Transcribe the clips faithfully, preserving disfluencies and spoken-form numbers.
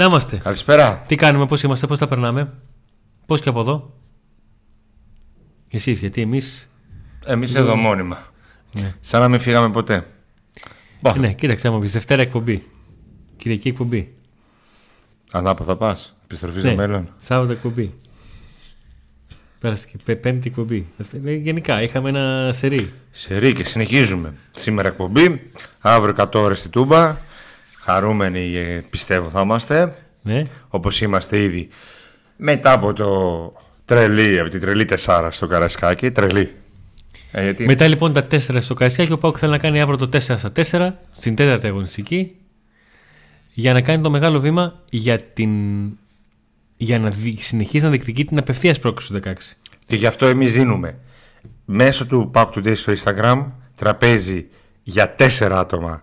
Να είμαστε. Καλησπέρα. Τι κάνουμε, πώς είμαστε, πώς τα περνάμε, πώς και από εδώ. Εσείς, γιατί εμείς. Εμείς εδώ μόνιμα. Ναι. Σαν να μην φύγαμε ποτέ. Ναι, κοίταξε, άμα πεις Δευτέρα εκπομπή. Κυριακή εκπομπή. Ανάποδα θα πας. Επιστροφή στο μέλλον. Σάββατο εκπομπή. Πέρασε και πέμπτη εκπομπή. Γενικά είχαμε ένα σερί. Σερί και συνεχίζουμε. Σήμερα εκπομπή. Αύριο εκατό ώρες στη Τούμπα. Χαρούμενοι πιστεύω θα είμαστε. Ναι. Όπως είμαστε ήδη μετά από το τρελή, από την τρελή τεσσάρα στο Καρασκάκι. Τρελή. Ε, γιατί... Μετά λοιπόν τα τέσσερα στο Καρασκάκι. Ο ΠΑΟΚ θέλει να κάνει αύριο το τέσσερα στα τέσσερα στην τέταρτη αγωνιστική. Για να κάνει το μεγάλο βήμα για την. Για να συνεχίσει να διεκδικεί την απευθείας πρόκληση του δεκαέξι. Και γι' αυτό εμείς δίνουμε μέσω του Pack Today στο Instagram τραπέζι για τέσσερα άτομα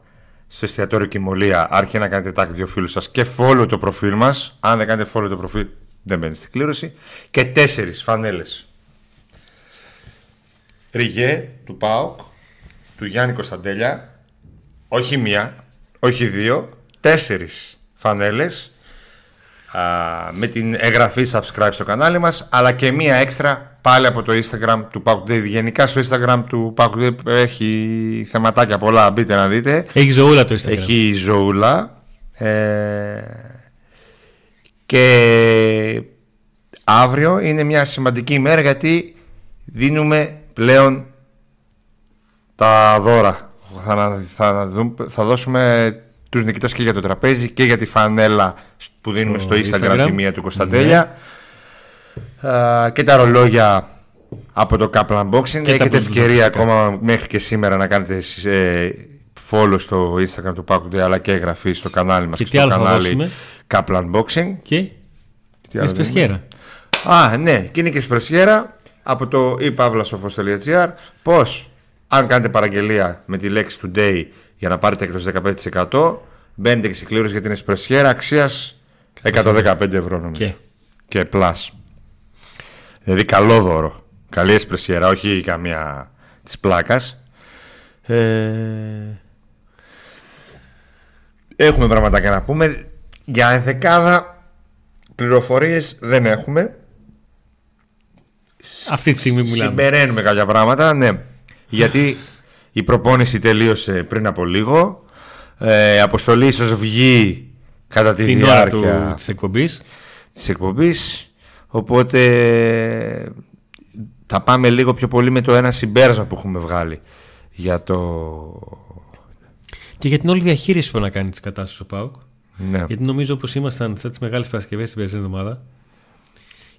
στο εστιατόριο Κιμολία. Αρκεί να κάνετε tag δύο φίλους σας και follow το προφίλ μας. Αν δεν κάνετε follow το προφίλ, δεν μπαίνει στην κλήρωση. Και τέσσερις φανέλες. Ριγέ του ΠΑΟΚ, του Γιάννη Κωνσταντέλια. Όχι μία, όχι δύο, τέσσερις φανέλες. Uh, με την εγγραφή subscribe στο κανάλι μας, αλλά και μία έξτρα πάλι από το Instagram του Pack Today. Γενικά στο Instagram του Pack Today έχει θεματάκια πολλά, μπείτε να δείτε. Έχει ζωούλα το Instagram. Έχει ζωούλα. ε, Και αύριο είναι μια σημαντική ημέρα, γιατί δίνουμε πλέον τα δώρα. Θα, θα, θα δώσουμε τους νικητές και για το τραπέζι και για τη φανέλα που δίνουμε στο Instagram, τη μία του Κωνσταντέλια. Ναι. Α, και τα ρολόγια από το Kaplan Boxing. Και έχετε ευκαιρία ακόμα μέχρι και σήμερα να κάνετε ε, follow στο Instagram του Pack Today, αλλά και εγγραφή στο κανάλι μας και, και στο κανάλι Kaplan Boxing. Και, και Εσπρεσιέρα. Α, ναι, και είναι και Εσπρεσιέρα από το e-pavlasof.gr. Πώς, αν κάνετε παραγγελία με τη λέξη Today, για να πάρετε εκτός δεκαπέντε τοις εκατό, μπαίνετε και σε κλήρωση για την εσπρεσιέρα αξίας εκατόν δεκαπέντε ευρώ νομίζω. Και, και πλάς. Δηλαδή καλό δώρο. Καλή εσπρεσιέρα, όχι καμία της πλάκας. ε... Έχουμε πραγματάκια να πούμε. Για ενδεκάδα πληροφορίες δεν έχουμε αυτή τη στιγμή, μιλάμε. Συμπεραίνουμε κάποια πράγματα, ναι. Γιατί η προπόνηση τελείωσε πριν από λίγο. Ε, αποστολή ίσως βγει κατά τη την διάρκεια της εκπομπής. της εκπομπής. Οπότε θα πάμε λίγο πιο πολύ με το ένα συμπέρασμα που έχουμε βγάλει για το... και για την όλη διαχείριση που να κάνει της κατάστασης ο ΠΑΟΚ. Ναι. Γιατί νομίζω όπως ήμασταν στα τις Μεγάλες Παρασκευές την περσμένη εβδομάδα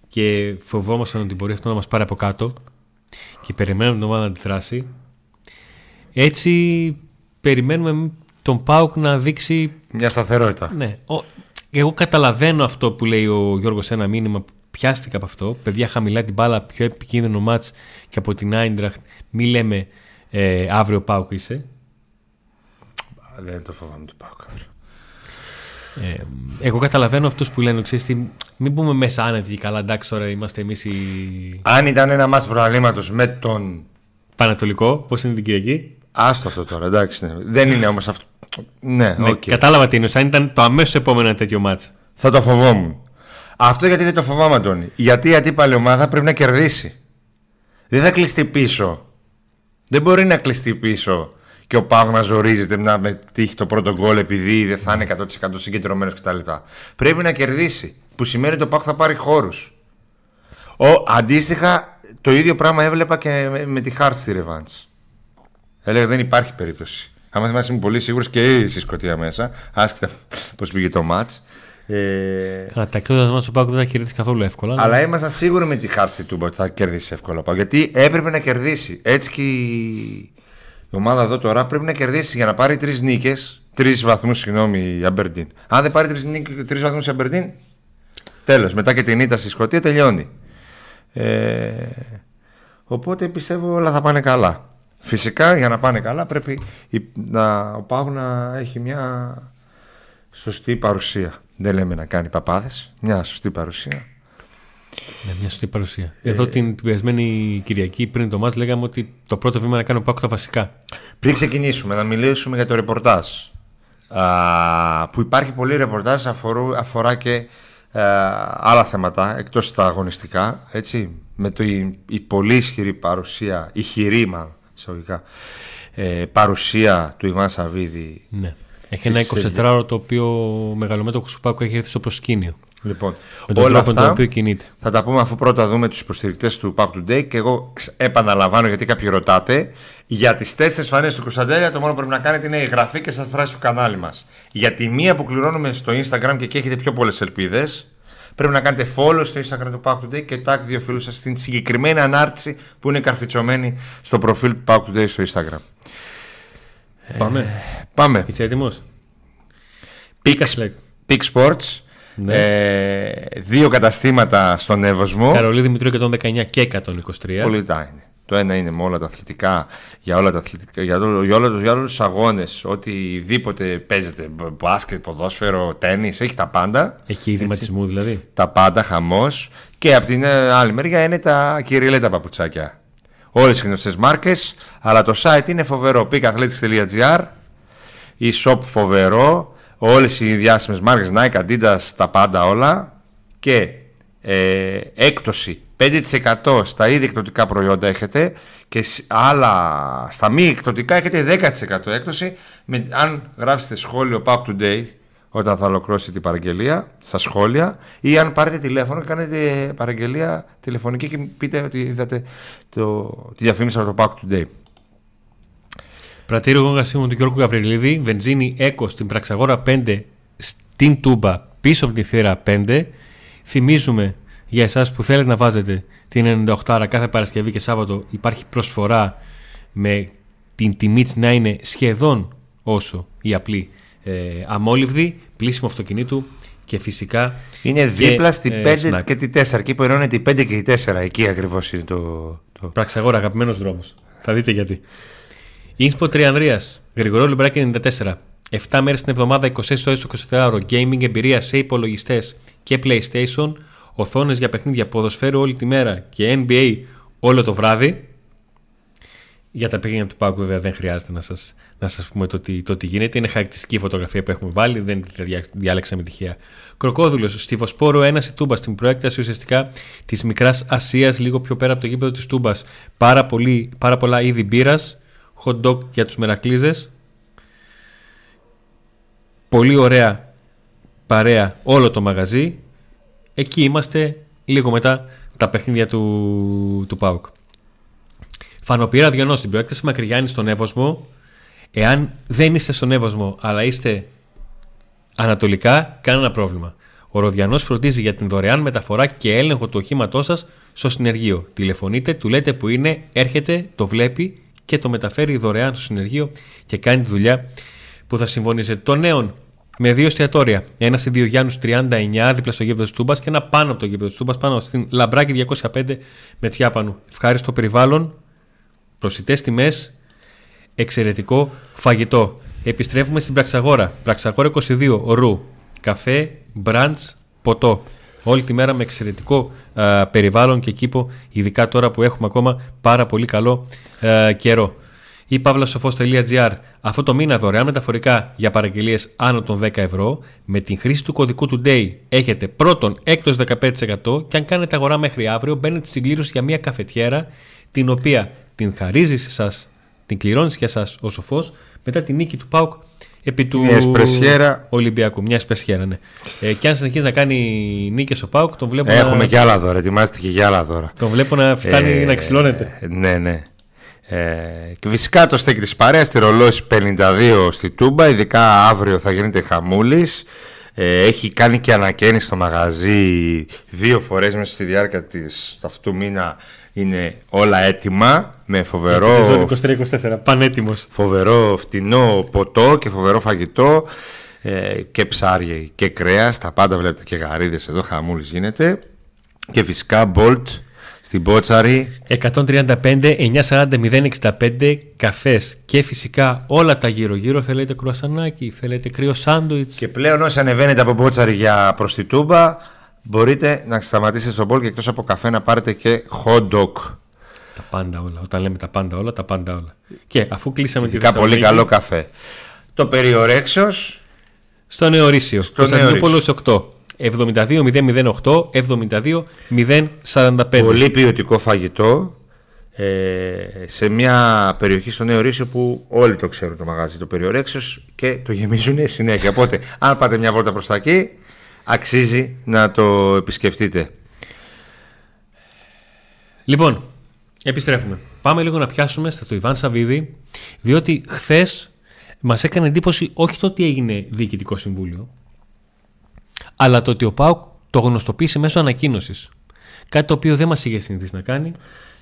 και φοβόμασταν ότι μπορεί αυτό να μας πάρει από κάτω και περιμένουμε την ομάδα να αντιδράσει. Έτσι περιμένουμε τον ΠΑΟΚ να δείξει μια σταθερότητα. Ναι. Ο... Εγώ καταλαβαίνω αυτό που λέει ο Γιώργος σε ένα μήνυμα, πιάστηκα από αυτό. Παιδιά, χαμηλά την μπάλα, πιο επικίνδυνο μάτς και από την Άιντραχτ. Μη λέμε ε, αύριο ΠΑΟΚ είσαι. Δεν το φοβάμαι τον ΠΑΟΚ αύριο. Ε, εγώ καταλαβαίνω αυτούς που λένε, ξέρεις τι, μην πούμε μέσα άνετοι καλά, εντάξει τώρα είμαστε εμείς οι... Αν ήταν ένα μάτς προαλήματος με τον... Πανατολικό, πώς είναι την Κυριακή. Άστο αυτό τώρα, εντάξει. Ναι. Δεν είναι όμως αυτό. Ναι, ναι, okay. Κατάλαβα τι είναι. Αν ήταν το αμέσως επόμενο τέτοιο μάτς, θα το φοβόμουν. Αυτό γιατί δεν το φοβάμαι, Αντώνη. Γιατί η αντίπαλη ομάδα πρέπει να κερδίσει. Δεν θα κλειστεί πίσω. Δεν μπορεί να κλειστεί πίσω και ο ΠΑΟΚ να ζορίζεται, να μετύχει το πρώτο γκολ επειδή δεν θα είναι εκατό τοις εκατό συγκεντρωμένος κτλ. Πρέπει να κερδίσει. Που σημαίνει ότι ο ΠΑΟΚ θα πάρει χώρους. Αντίστοιχα, το ίδιο πράγμα έβλεπα και με, με τη Hearts Revenge. Έλεγα δεν υπάρχει περίπτωση. Αν θυμάσαι, είμαι πολύ σίγουρος και η Σκωτία μέσα, άσχετα πώς πήγε το μάτς. Κατά τα εκτός μας ο ΠΑΟΚ δεν θα κερδίσει καθόλου εύκολα. Αλλά ναι, ήμασταν σίγουροι με τη Χάρση Τούμπα ότι θα κερδίσει εύκολα. Γιατί έπρεπε να κερδίσει. Έτσι και η ομάδα εδώ τώρα πρέπει να κερδίσει για να πάρει τρεις νίκες, τρεις βαθμούς, συγγνώμη, η Aberdeen. Αν δεν πάρει τρεις βαθμούς η Aberdeen, τέλος. Μετά και την ήττα στη Σκωτία τελειώνει. Ε, οπότε πιστεύω όλα θα πάνε καλά. Φυσικά για να πάνε καλά πρέπει να, ο ΠΑΟΚ να έχει μια σωστή παρουσία. Δεν λέμε να κάνει παπάδες. Μια σωστή παρουσία. Ναι, μια σωστή παρουσία. Ε, Εδώ την, την περασμένη Κυριακή πριν το μάτς λέγαμε ότι το πρώτο βήμα να κάνει ο ΠΑΟΚ τα βασικά. Πριν ξεκινήσουμε να μιλήσουμε για το ρεπορτάζ που υπάρχει πολύ ρεπορτάζ αφορού, αφορά και α, άλλα θέματα εκτός τα αγωνιστικά, έτσι, με το, η, η πολύ ισχυρή παρουσία, η χειρήμα εισαγωγικά, ε, παρουσία του Ιβάν Σαββίδη. Ναι. Έχει ένα εικοσιτετράωρο το οποίο μεγαλομέτωχο του ΠΑΟΚ έχει έρθει στο προσκήνιο. Λοιπόν, με τον τρόπο με τον οποίο κινείται. Θα τα πούμε αφού πρώτα δούμε τους υποστηρικτές του Pack Today. Και εγώ επαναλαμβάνω, γιατί κάποιοι ρωτάτε, για τις τέσσερις φανές του Κωνσταντέλια το μόνο που πρέπει να κάνετε είναι η εγγραφή και subscribe στο κανάλι μας. Για τη μία που κληρώνουμε στο Instagram και εκεί έχετε πιο πολλές ελπίδες, πρέπει να κάνετε follow στο Instagram του Pack Today και tag δύο φίλους σας στην συγκεκριμένη ανάρτηση που είναι καρφιτσωμένη στο προφίλ του Pack Today στο Instagram. Πάμε. Ε, πάμε. Είσαι έτοιμος? Peak Sports. Ναι. Ε, δύο καταστήματα στον Euosmo. Καρολή Δημητρίου εκατόν δεκαεννιά και εκατόν είκοσι τρία. Πολιτά είναι. Το ένα είναι με όλα τα αθλητικά, για όλα τα αθλητικά, για, το, για, όλα, για όλους τους αγώνες. Οτιδήποτε παίζεται, μπάσκετ, ποδόσφαιρο, τένις, έχει τα πάντα. Έχει ειδηματισμού δηλαδή. Τα πάντα, χαμός. Και από την άλλη μεριά είναι τα κυριλέ τα παπουτσάκια. Όλες οι γνωστές μάρκες, αλλά το site είναι φοβερό. πικ αθλέτικς τελεία τζι άρ, η shop φοβερό. Όλες οι διάσημες μάρκες, Nike, Adidas, τα πάντα όλα. Και ε, έκπτωση πέντε τοις εκατό στα ήδη εκπτωτικά προϊόντα έχετε. Και άλλα στα μη εκπτωτικά έχετε δέκα τοις εκατό έκπτωση. Με, αν γράψετε σχόλιο Pack Today όταν θα ολοκληρώσετε την παραγγελία, στα σχόλια, ή αν πάρετε τηλέφωνο και κάνετε παραγγελία τηλεφωνική και πείτε ότι είδατε το, τη διαφήμιση από το Pack Today. Πρατήριο γονγασίμων του Γιώργου Γαβριλίδη, βενζίνη Eco στην Πραξαγόρα πέντε, στην Τούμπα, πίσω από τη θύρα πέντε. Θυμίζουμε για εσάς που θέλετε να βάζετε την ενενήντα οκτώ, κάθε Παρασκευή και Σάββατο υπάρχει προσφορά με την τιμή της να είναι σχεδόν όσο η απλή ε, αμόλυβδη, πλήσιμο αυτοκινήτου και φυσικά. Είναι δίπλα και, στην πέντε ε, και τη τέσσερα, εκεί που ενώνεται η πέντε και η τέσσερα, εκεί ακριβώς είναι το. το... Πραξαγόρα, αγαπημένος δρόμος. Θα δείτε γιατί. Ινσπο τρία Ανδρείας, Γρηγορό Λιμπράκη ενενήντα τέσσερα. εφτά μέρες την εβδομάδα, είκοσι τέσσερις ώρες στο εικοσιτετράωρο. Gaming εμπειρία σε υπολογιστές και PlayStation. Οθόνες για παιχνίδια, ποδοσφαίρου όλη τη μέρα και εν μπι έι όλο το βράδυ. Για τα παιχνίδια του ΠΑΟΚ, βέβαια, δεν χρειάζεται να σας, να σας πούμε το τι, το τι γίνεται. Είναι χαρακτηριστική φωτογραφία που έχουμε βάλει, δεν τη διάλεξαμε τυχαία. Κροκόδουλος, στη Βοσπόρο ένα η Τούμπα, στην προέκταση ουσιαστικά της Μικράς Ασίας, λίγο πιο πέρα από το γήπεδο της Τούμπας. Πάρα, πολύ, πάρα πολλά είδη μπύρας. Hot dog για τους μερακλίζες. Πολύ ωραία παρέα όλο το μαγαζί. Εκεί είμαστε λίγο μετά τα παιχνίδια του, του ΠΑΟΚ. Φανοπυρά Διονό στην προέκταση Μακριγιάννη στον Euosmo. Εάν δεν είστε στον Euosmo αλλά είστε ανατολικά, κανένα πρόβλημα. Ο Ροδιανός φροντίζει για την δωρεάν μεταφορά και έλεγχο του οχήματός σας στο συνεργείο. Τηλεφωνείτε, του λέτε που είναι, έρχεται, το βλέπει και το μεταφέρει δωρεάν στο συνεργείο και κάνει τη δουλειά που θα συμφωνήσετε. Το νέον με δύο εστιατόρια. Ένα στη δύο Γιάννους τριάντα εννιά, δίπλα στο γήπεδο της Τούμπας, και ένα πάνω από το γήπεδο της Τούμπας, πάνω στην Λαμπράκι διακόσια πέντε με Τσιάπανου. Ευχάριστο περιβάλλον, προσιτές τιμές, εξαιρετικό φαγητό. Επιστρέφουμε στην Πραξαγόρα. Πραξαγόρα είκοσι δύο, ρου. Καφέ, μπραντς, ποτό. Όλη τη μέρα με εξαιρετικό α, περιβάλλον και κήπο, ειδικά τώρα που έχουμε ακόμα πάρα πολύ καλό α, καιρό. e pavlasof τελεία τζι άρ. Αυτό το μήνα δωρεάν μεταφορικά για παραγγελίες άνω των δέκα ευρώ. Με την χρήση του κωδικού Today έχετε πρώτον έκπτωση δεκαπέντε τοις εκατό και αν κάνετε αγορά μέχρι αύριο μπαίνετε στη συγκλήρωση για μια καφετιέρα, την οποία την χαρίζει σε εσάς, την κληρώνει για εσάς ο Σοφός μετά την νίκη του ΠΑΟΚ επί του Ολυμπιακού. Μια σπεσιέρα, ναι. Ε, και αν συνεχίζει να κάνει νίκες ο ΠΑΟΚ, τον βλέπω. Έχουμε να... και άλλα δώρα, ετοιμάζεται και για άλλα δώρα. Τον βλέπω να φτάνει ε, να ξυλώνεται. Ναι, ναι. Ε, και φυσικά το στέκι της παρέας, τη Ρολόση πενήντα δύο στη Τούμπα, ειδικά αύριο θα γίνεται χαμούλης. Ε, έχει κάνει και ανακαίνιση στο μαγαζί δύο φορές μέσα στη διάρκεια της αυτού μήνα. Είναι όλα έτοιμα με φοβερό, είκοσι τρία είκοσι τέσσερα, πανέτοιμος, φοβερό φτηνό ποτό και φοβερό φαγητό ε, και ψάρια και κρέας. Τα πάντα, βλέπετε, και γαρίδες εδώ, χαμούλης γίνεται. Και φυσικά Bolt στην Πότσαρη εκατόν τριάντα πέντε εννιακόσια σαράντα μηδέν εξήντα πέντε. Καφές και φυσικά όλα τα γύρω γύρω. Θέλετε κρουασανάκι, θέλετε κρύο σάντουιτς. Και πλέον όσοι ανεβαίνετε από Πότσαρη για προς τη Τούμπα, μπορείτε να σταματήσετε στον Μπολ και εκτός από καφέ να πάρετε και hot dog. Τα πάντα όλα. Όταν λέμε τα πάντα όλα, τα πάντα όλα. Και αφού κλείσαμε τη Θεσσαλονίκη. Πολύ καλό καφέ. Το περιορέξεως Στο Νεορίσιο. Κωνσταντινούπολη οκτώ. εβδομήντα δύο μηδέν μηδέν οκτώ, εβδομήντα δύο μηδέν σαράντα πέντε. Πολύ ποιοτικό φαγητό. Ε, σε μια περιοχή στο Νεορίσιο που όλοι το ξέρουν το μαγαζί, το περιορέξεως, και το γεμίζουν συνέχεια. Οπότε, αν πάτε μια βόλτα προς τα εκεί, αξίζει να το επισκεφτείτε. Λοιπόν, επιστρέφουμε. Πάμε λίγο να πιάσουμε στο Ιβάν Σαββίδη, διότι χθες μας έκανε εντύπωση όχι το ότι έγινε διοικητικό συμβούλιο, αλλά το ότι ο ΠΑΟΚ το γνωστοποίησε μέσω ανακοίνωσης. Κάτι το οποίο δεν μας είχε συνηθίσει να κάνει.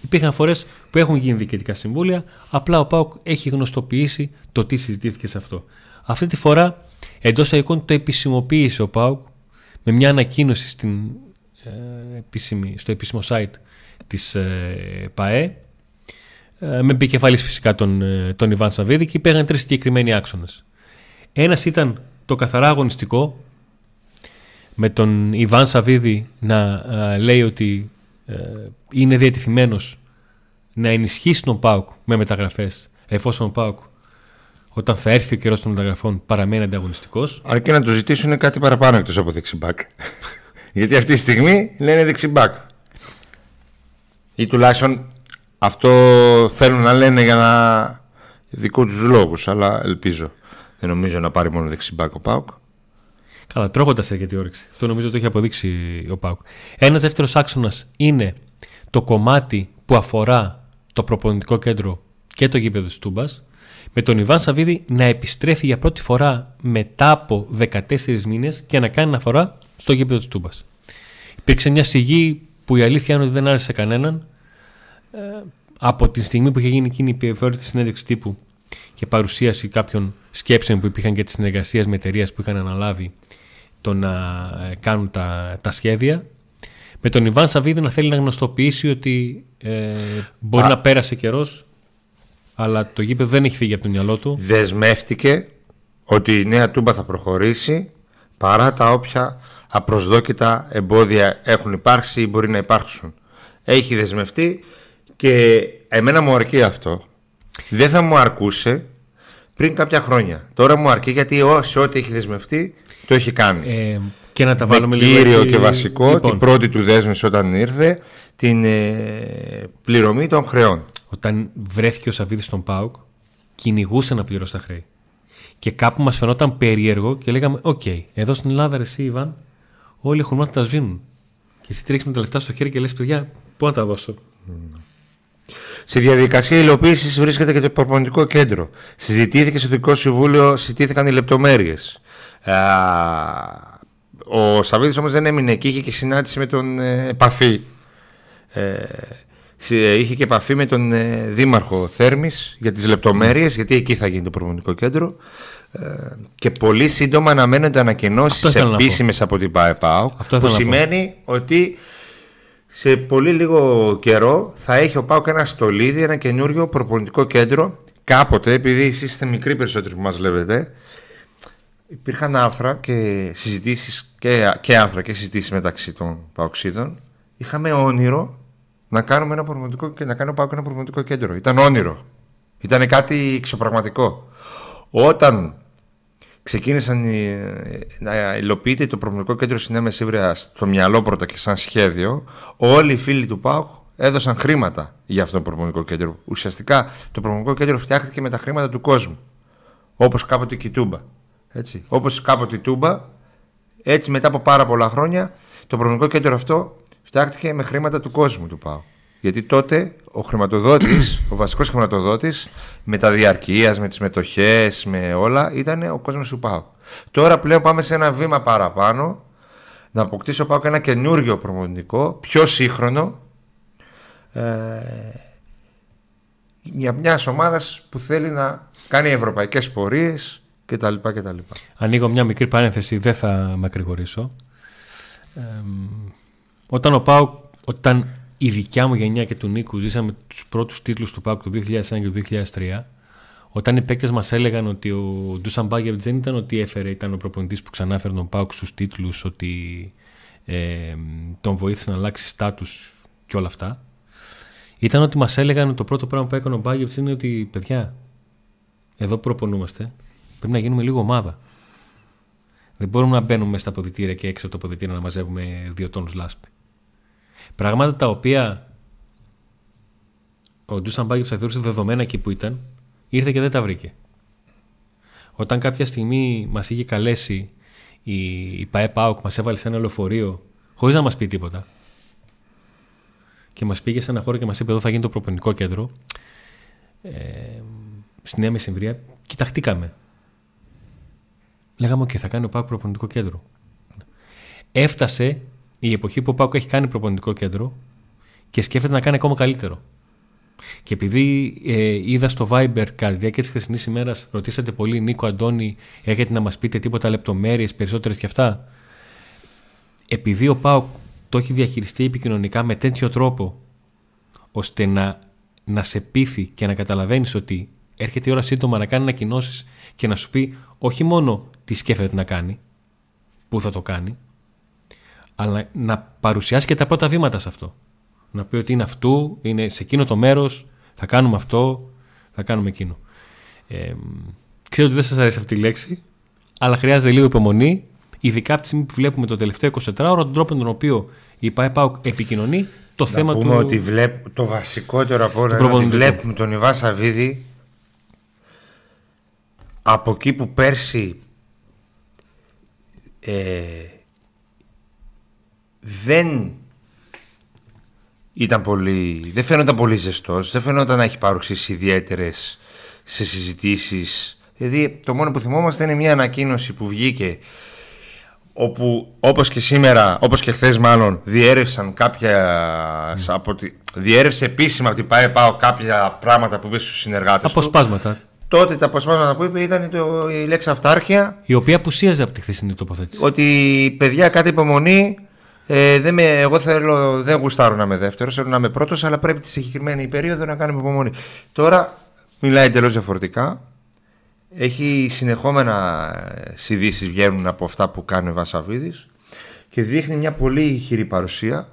Υπήρχαν φορές που έχουν γίνει διοικητικά συμβούλια, απλά ο ΠΑΟΚ έχει γνωστοποιήσει το τι συζητήθηκε σε αυτό. Αυτή τη φορά εντός εικόνων το επισημοποίησε ο ΠΑΟΚ με μια ανακοίνωση στην, ε, επίσημη, στο επίσημο site της ε, ΠΑΕ, ε, με επικεφαλής φυσικά τον, ε, τον Ιβάν Σαββίδη, και υπήρχαν τρεις συγκεκριμένοι άξονες. Ένας ήταν το καθαρά αγωνιστικό, με τον Ιβάν Σαββίδη να ε, λέει ότι είναι διατεθειμένος να ενισχύσει τον ΠΑΟΚ με μεταγραφές, εφόσον ο ΠΑΟΚ, όταν θα έρθει ο καιρός των μεταγραφών, παραμένει ανταγωνιστικός. Αρκεί να του ζητήσουν κάτι παραπάνω εκτός από δεξιμπάκ. Γιατί αυτή τη στιγμή λένε δεξιμπάκ. Ή τουλάχιστον αυτό θέλουν να λένε για να δικού τους λόγους. Αλλά ελπίζω, δεν νομίζω να πάρει μόνο δεξιμπάκ ο ΠΑΟΚ. Αλλά τρώγοντα αρκετή όρεξη. Αυτό νομίζω το έχει αποδείξει ο ΠΑΟΚ. Ένας δεύτερος άξονας είναι το κομμάτι που αφορά το προπονητικό κέντρο και το γήπεδο της Τούμπας, με τον Ιβάν Σαββίδη να επιστρέφει για πρώτη φορά μετά από δεκατέσσερις μήνες και να κάνει αναφορά στο γήπεδο της Τούμπας. Υπήρξε μια σιγή που η αλήθεια είναι ότι δεν άρεσε κανέναν από τη στιγμή που είχε γίνει εκείνη η περιφερειακή συνέντευξη τύπου και παρουσίαση κάποιων σκέψεων που υπήρχαν και τη συνεργασία με εταιρείες που είχαν αναλάβει το να κάνουν τα, τα σχέδια, με τον Ιβάν Σαββίδη να θέλει να γνωστοποιήσει ότι ε, μπορεί Α. να πέρασε καιρός, αλλά το γήπεδο δεν έχει φύγει από το μυαλό του. Δεσμεύτηκε ότι η νέα Τούμπα θα προχωρήσει παρά τα όποια απροσδόκητα εμπόδια έχουν υπάρξει ή μπορεί να υπάρξουν. Έχει δεσμευτεί και εμένα μου αρκεί αυτό. Δεν θα μου αρκούσε πριν κάποια χρόνια. Τώρα μου αρκεί, γιατί σε ό,τι έχει δεσμευτεί το έχει κάνει. Ε, και να τα βάλουμε με λίγο κύριο και βασικό, λοιπόν, την πρώτη του δέσμευση όταν ήρθε, την ε, πληρωμή των χρεών. Όταν βρέθηκε ο Σαββίδης στον ΠΑΟΚ, κυνηγούσε να πληρώσει τα χρέη. Και κάπου μας φαινόταν περίεργο και λέγαμε: Οκ, okay, εδώ στην Ελλάδα, ρε εσύ, Ιβάν, όλοι οι χορμάτες τα σβήνουν. Και εσύ τρέχεις με τα λεφτά στο χέρι και λες: Παιδιά, πού να τα δώσω. Mm. Στη διαδικασία υλοποίησης βρίσκεται και το προπονητικό κέντρο. Συζητήθηκε στο Διοικητικό Συμβούλιο, συζητήθηκαν οι λεπτομέρειες. Ο Σαββίδης όμως δεν έμεινε εκεί, είχε και συνάντηση με τον ε, επαφή. Ε, είχε και επαφή με τον ε, Δήμαρχο Θέρμης για τις λεπτομέρειες, γιατί εκεί θα γίνει το προπονητικό κέντρο. Ε, και πολύ σύντομα αναμένονται ανακοινώσεις επίσημες από την ΠΑΕΠΑΟΚ, που σημαίνει ότι σε πολύ λίγο καιρό θα έχει ο ΠΑΟΚ ένα στολίδι, ένα καινούριο προπονητικό κέντρο. Κάποτε, επειδή εσείς είστε μικροί περισσότεροι που μας βλέπετε, υπήρχαν άρθρα και συζητήσεις και, και άρθρα και συζητήσεις μεταξύ των ΠΑΟΚσίδων. Είχαμε όνειρο να κάνουμε ένα προπονητικό, να κάνει ο ΠΑΟΚ ένα προπονητικό κέντρο. Ήταν όνειρο. Ήταν κάτι εξωπραγματικό. Όταν ξεκίνησαν να υλοποιείται το προπονητικό κέντρο στην Έμεση Ivrea στο μυαλό πρώτα και σαν σχέδιο, όλοι οι φίλοι του ΠΑΟΚ έδωσαν χρήματα για αυτό το προπονητικό κέντρο. Ουσιαστικά το προπονητικό κέντρο φτιάχτηκε με τα χρήματα του κόσμου. Όπως κάποτε η Τούμπα. Έτσι. Όπως κάποτε η Τούμπα, έτσι μετά από πάρα πολλά χρόνια, το προπονητικό κέντρο αυτό φτιάχτηκε με χρήματα του κόσμου του ΠΑΟΚ. Γιατί τότε ο χρηματοδότης, ο βασικός χρηματοδότης, με τα διαρκείας, με τις μετοχές, με όλα, ήταν ο κόσμος του ΠΑΟΚ. Τώρα πλέον πάμε σε ένα βήμα παραπάνω, να αποκτήσει ο ΠΑΟΚ ένα καινούριο προπονητικό, πιο σύγχρονο, ε, για μια ομάδα που θέλει να κάνει ευρωπαϊκές πορείες κτλ. κτλ. Ανοίγω μια μικρή παρένθεση, δεν θα μακρηγορήσω. Ε, όταν ο ΠΑΟΚ, όταν η δικιά μου γενιά και του Νίκου ζήσαμε τους πρώτους τίτλους του ΠΑΟΚ το δύο χιλιάδες ένα και το δύο χιλιάδες τρία, όταν οι παίκτες μας έλεγαν ότι ο Ντούσαν Μπάγεβιτς δεν ήταν ότι έφερε, ήταν ο προπονητής που ξανά έφερε τον ΠΑΟΚ στους τίτλους, ότι ε, τον βοήθησε να αλλάξει στάτους και όλα αυτά, ήταν ότι μας έλεγαν ότι το πρώτο πράγμα που έκανε ο Μπάγεβιτς είναι ότι, παιδιά, εδώ προπονούμαστε, πρέπει να γίνουμε λίγο ομάδα. Δεν μπορούμε να μπαίνουμε στα αποδυτήρια και έξω από το αποδυτήριο να μαζεύουμε δύο τόνους λάσπη. Πράγματα τα οποία ο Ντούσαν Μπάγκεψ θα θεωρούσε δεδομένα εκεί που ήταν, ήρθε και δεν τα βρήκε. Όταν κάποια στιγμή μας είχε καλέσει η, η ΠΑΕΠΑΟΚ, μας έβαλε σε ένα λεωφορείο χωρίς να μας πει τίποτα και μας πήγε σε ένα χώρο και μας είπε εδώ θα γίνει το προπονητικό κέντρο, ε, στην Νέα Μεσημβρία, κοιταχτήκαμε. Λέγαμε, OK, θα κάνει ο ΠΑΟΚ προπονητικό κέντρο. Έφτασε η εποχή που ο ΠΑΟΚ έχει κάνει προπονητικό κέντρο και σκέφτεται να κάνει ακόμα καλύτερο. Και επειδή ε, είδα στο Viber κατά τη διάρκεια της χθεσινής ημέρας, ρωτήσατε πολύ, Νίκο, Αντώνη, έχετε να μας πείτε τίποτα λεπτομέρειες, περισσότερες και αυτά. Επειδή ο ΠΑΟΚ το έχει διαχειριστεί επικοινωνικά με τέτοιο τρόπο, ώστε να, να σε πείθει και να καταλαβαίνεις ότι έρχεται η ώρα σύντομα να κάνει ανακοινώσεις και να σου πει όχι μόνο τι σκέφτεται να κάνει, πού θα το κάνει, αλλά να παρουσιάσει και τα πρώτα βήματα σε αυτό. Να πει ότι είναι αυτού, είναι σε εκείνο το μέρος, θα κάνουμε αυτό, θα κάνουμε εκείνο. Ε, ξέρω ότι δεν σας αρέσει αυτή η λέξη, αλλά χρειάζεται λίγο υπομονή, ειδικά από τη στιγμή που βλέπουμε το τελευταίο εικοσιτετράωρο, τον τρόπο με τον οποίο η ΠΑΕΠΑΟΚ επικοινωνεί το να θέμα πούμε του. Ότι βλέπ, το βασικότερο από όλα είναι ότι βλέπουμε τον Ιβάν Σαββίδη από εκεί που πέρσι ε, δεν. Ήταν πολύ, δεν φαίνονταν πολύ ζεστός, δεν φαίνονταν να έχει παρουσίες ιδιαίτερες σε συζητήσεις. Δηλαδή το μόνο που θυμόμαστε είναι μια ανακοίνωση που βγήκε, όπου όπως και σήμερα, όπως και χθες μάλλον, διέρευσαν κάποια, mm. από τη, διέρευσε επίσημα από την ΠΑΕΠΑΟΚ κάποια πράγματα που είπε στους συνεργάτες του. Αποσπάσματα. Τότε τα αποσπάσματα που είπε ήταν το, η λέξη αυτάρκεια. Η οποία απουσίαζε από τη χθεσινή τοποθέτηση. Ότι παιδιά κάτι υπομονή. Ε, δεν με, εγώ θέλω, δεν γουστάρω να είμαι δεύτερος, θέλω να είμαι πρώτος, αλλά πρέπει τη συγκεκριμένη περίοδο να κάνουμε υπομονή. Τώρα μιλάει τελώς διαφορετικά. Έχει συνεχόμενα ειδήσεις βγαίνουν από αυτά που κάνει ο Ιβάν Σαββίδης και δείχνει μια πολύ ηχηρή παρουσία.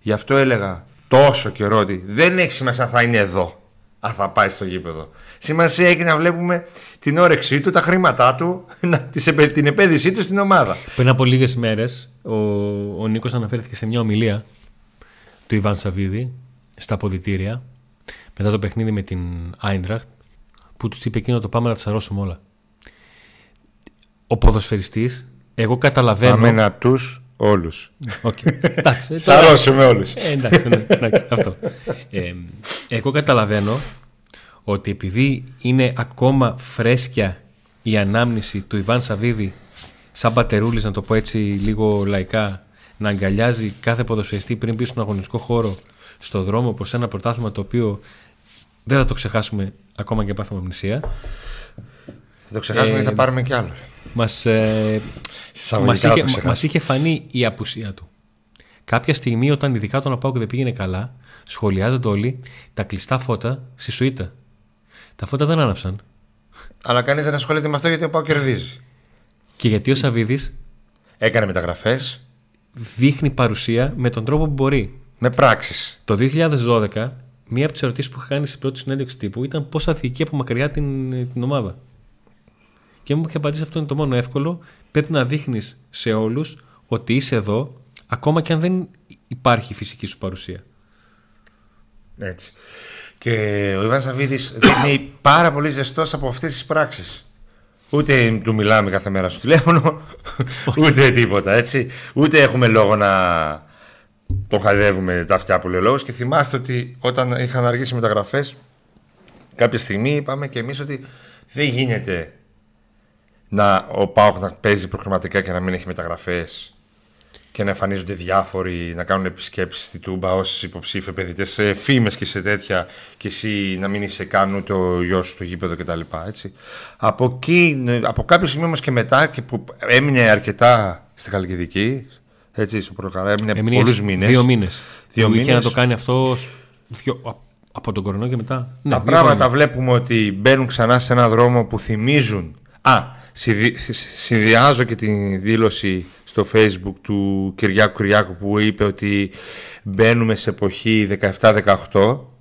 Γι' αυτό έλεγα τόσο καιρό ότι δεν έχει σημασία θα είναι εδώ, αν θα πάει στο γήπεδο. Σημασία έχει να βλέπουμε την όρεξή του, τα χρήματά του, την επένδυσή του στην ομάδα. Πριν από λίγες μέρες, ο, ο Νίκος αναφέρθηκε σε μια ομιλία του Ιβάν Σαββίδη στα αποδυτήρια μετά το παιχνίδι με την Άιντραχτ, που τους είπε εκείνο το πάμε να ψαρώσουμε όλα. Ο ποδοσφαιριστής, εγώ καταλαβαίνω. Πάμε να τους όλους. Ψαρώσουμε όλους. Εντάξει, εντάξει, αυτό. Ε, εγώ καταλαβαίνω ότι επειδή είναι ακόμα φρέσκια η ανάμνηση του Ιβάν Σαββίδη σαν πατερούλης, να το πω έτσι λίγο λαϊκά, να αγκαλιάζει κάθε ποδοσφαιριστή πριν μπει στον αγωνιστικό χώρο, στο δρόμο, προς ένα πρωτάθλημα το οποίο δεν θα το ξεχάσουμε ακόμα και πάθαμε αμνησία. Θα το ξεχάσουμε ε, και θα πάρουμε κι άλλο. Μας, ε, μας, είχε, μας είχε φανεί η απουσία του. Κάποια στιγμή όταν ειδικά τον ΠΑΟΚ δεν πήγαινε καλά, σχολιάζονται όλοι τα κλειστά φώτα στη Σουίτα. Τα φώτα δεν άναψαν. Αλλά κανείς δεν ασχολείται με αυτό γιατί ο ΠΑΟΚ κερδίζει. Και γιατί ο Σαββίδης έκανε μεταγραφές. Δείχνει παρουσία με τον τρόπο που μπορεί. Με πράξεις. Το δύο χιλιάδες δώδεκα, μία από τις ερωτήσεις που είχα κάνει στην πρώτη συνέντευξη τύπου ήταν πώς θα διοικεί από μακριά την, την ομάδα. Και μου είχε απαντήσει αυτό είναι το μόνο εύκολο. Πρέπει να δείχνεις σε όλους ότι είσαι εδώ, ακόμα και αν δεν υπάρχει φυσική σου παρουσία. Έτσι. Και ο Ιβάν Σαββίδης δείχνει πάρα πολύ ζεστός από αυτές τις πράξεις. Ούτε του μιλάμε κάθε μέρα στο τηλέφωνο, ούτε τίποτα, έτσι. Ούτε έχουμε λόγο να το χαϊδεύουμε τα αυτιά που λέει ο λόγος. Και θυμάστε ότι όταν είχαν αργήσει μεταγραφές, κάποια στιγμή είπαμε και εμείς ότι δεν γίνεται να, ο ΠΑΟΚ να παίζει προκριματικά και να μην έχει μεταγραφές και να εμφανίζονται διάφοροι, να κάνουν επισκέψεις στη Τούμπα ως υποψήφοι επενδυτές, σε φήμες και σε τέτοια, και εσύ να μην είσαι καν ούτε ο γιος στο γήπεδο κτλ. Από, εκεί, από κάποιο σημείο όμως και μετά, και που έμεινε αρκετά στη Χαλκιδική, έτσι, στο Πρωτοκαρά, έμεινε, έμεινε πολλούς μήνες. Δύο μήνες. Δύο μήνες. Είχε να το κάνει αυτό δύο, από τον κορονοϊό και μετά. Ναι, τα πράγματα βλέπουμε ότι μπαίνουν ξανά σε έναν δρόμο που θυμίζουν. Α, συνδυάζω και την δήλωση στο Facebook του Κυριάκου Κυριάκου που είπε ότι μπαίνουμε σε εποχή δεκαεπτά δεκαοκτώ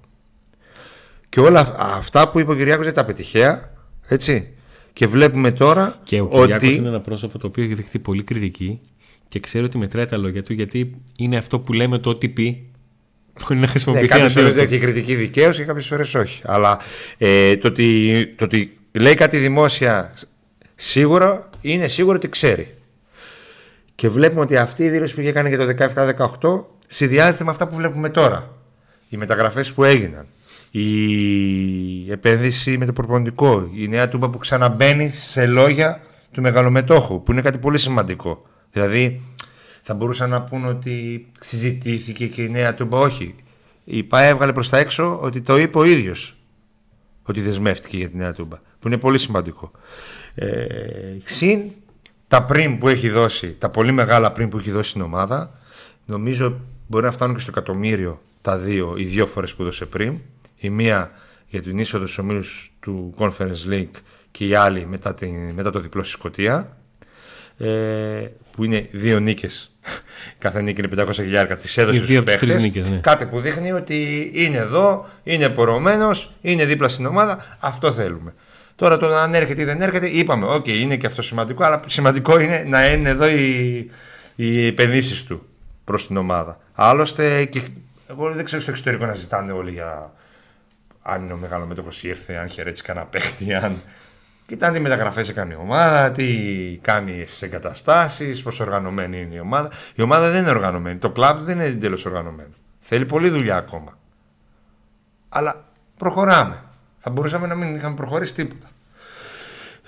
και όλα αυτά που είπε ο Κυριάκος δεν τα πετυχαία, έτσι. Και βλέπουμε τώρα. Και ο Κυριάκος ότι... είναι ένα πρόσωπο το οποίο έχει δεχτεί πολύ κριτική και ξέρω ότι μετράει τα λόγια του, γιατί είναι αυτό που λέμε το ό τι πι. Μπορεί να χρησιμοποιηθεί. Κάποιες φορές δέχεται κριτική δικαίωση και κάποιες φορές όχι. Αλλά ε, το, ότι, το ότι λέει κάτι δημόσια σίγουρα, είναι σίγουρο ότι ξέρει. Και βλέπουμε ότι αυτή η δήλωση που είχε κάνει για το δεκαεπτά δεκαοκτώ συνδυάζεται με αυτά που βλέπουμε τώρα. Οι μεταγραφές που έγιναν, η επένδυση με το προπονητικό, η νέα Τούμπα που ξαναμπαίνει σε λόγια του μεγαλομετόχου, που είναι κάτι πολύ σημαντικό. Δηλαδή θα μπορούσαν να πούν ότι συζητήθηκε και η νέα Τούμπα. Όχι, η ΠΑΕ έβγαλε προς τα έξω ότι το είπε ο ίδιος, ότι δεσμεύτηκε για τη νέα Τούμπα, που είναι πολύ σημαντικό. ε, Συν τα πριν που έχει δώσει, τα πολύ μεγάλα πριν που έχει δώσει στην ομάδα. Νομίζω μπορεί να φτάνουν και στο εκατομμύριο τα δύο, οι δύο φορές που δώσε πριν. Η μία για την είσοδο στους ομίλους του Conference League και η άλλη μετά, την, μετά το διπλό στη Σκωτία, ε, που είναι δύο νίκες. Κάθε νίκη είναι πεντακόσια χιλιάρικα, τις έδωσε στους παίχτες, ναι. Κάτι που δείχνει ότι είναι εδώ, είναι πορωμένος, είναι δίπλα στην ομάδα. Αυτό θέλουμε. Τώρα το να ανέρχεται ή δεν έρχεται, είπαμε οκ, okay, είναι και αυτό σημαντικό, αλλά σημαντικό είναι να είναι εδώ οι, οι επενδύσεις του προς την ομάδα. Άλλωστε και, εγώ δεν ξέρω στο εξωτερικό να ζητάνε όλοι για αν είναι ο μεγαλομέτωχος ήρθε, αν χαιρέτησε κανένα παίχτη, αν... Κοιτάνε τι μεταγραφές έκανε η ομάδα, τι κάνει στις εγκαταστάσεις, πόσο οργανωμένη είναι η ομάδα. Η ομάδα δεν είναι οργανωμένη, το κλαμπ δεν είναι τέλος οργανωμένο. Θέλει πολλή δουλειά ακόμα. Αλλά προχωράμε. Θα μπορούσαμε να μην είχαμε προχωρήσει τίποτα.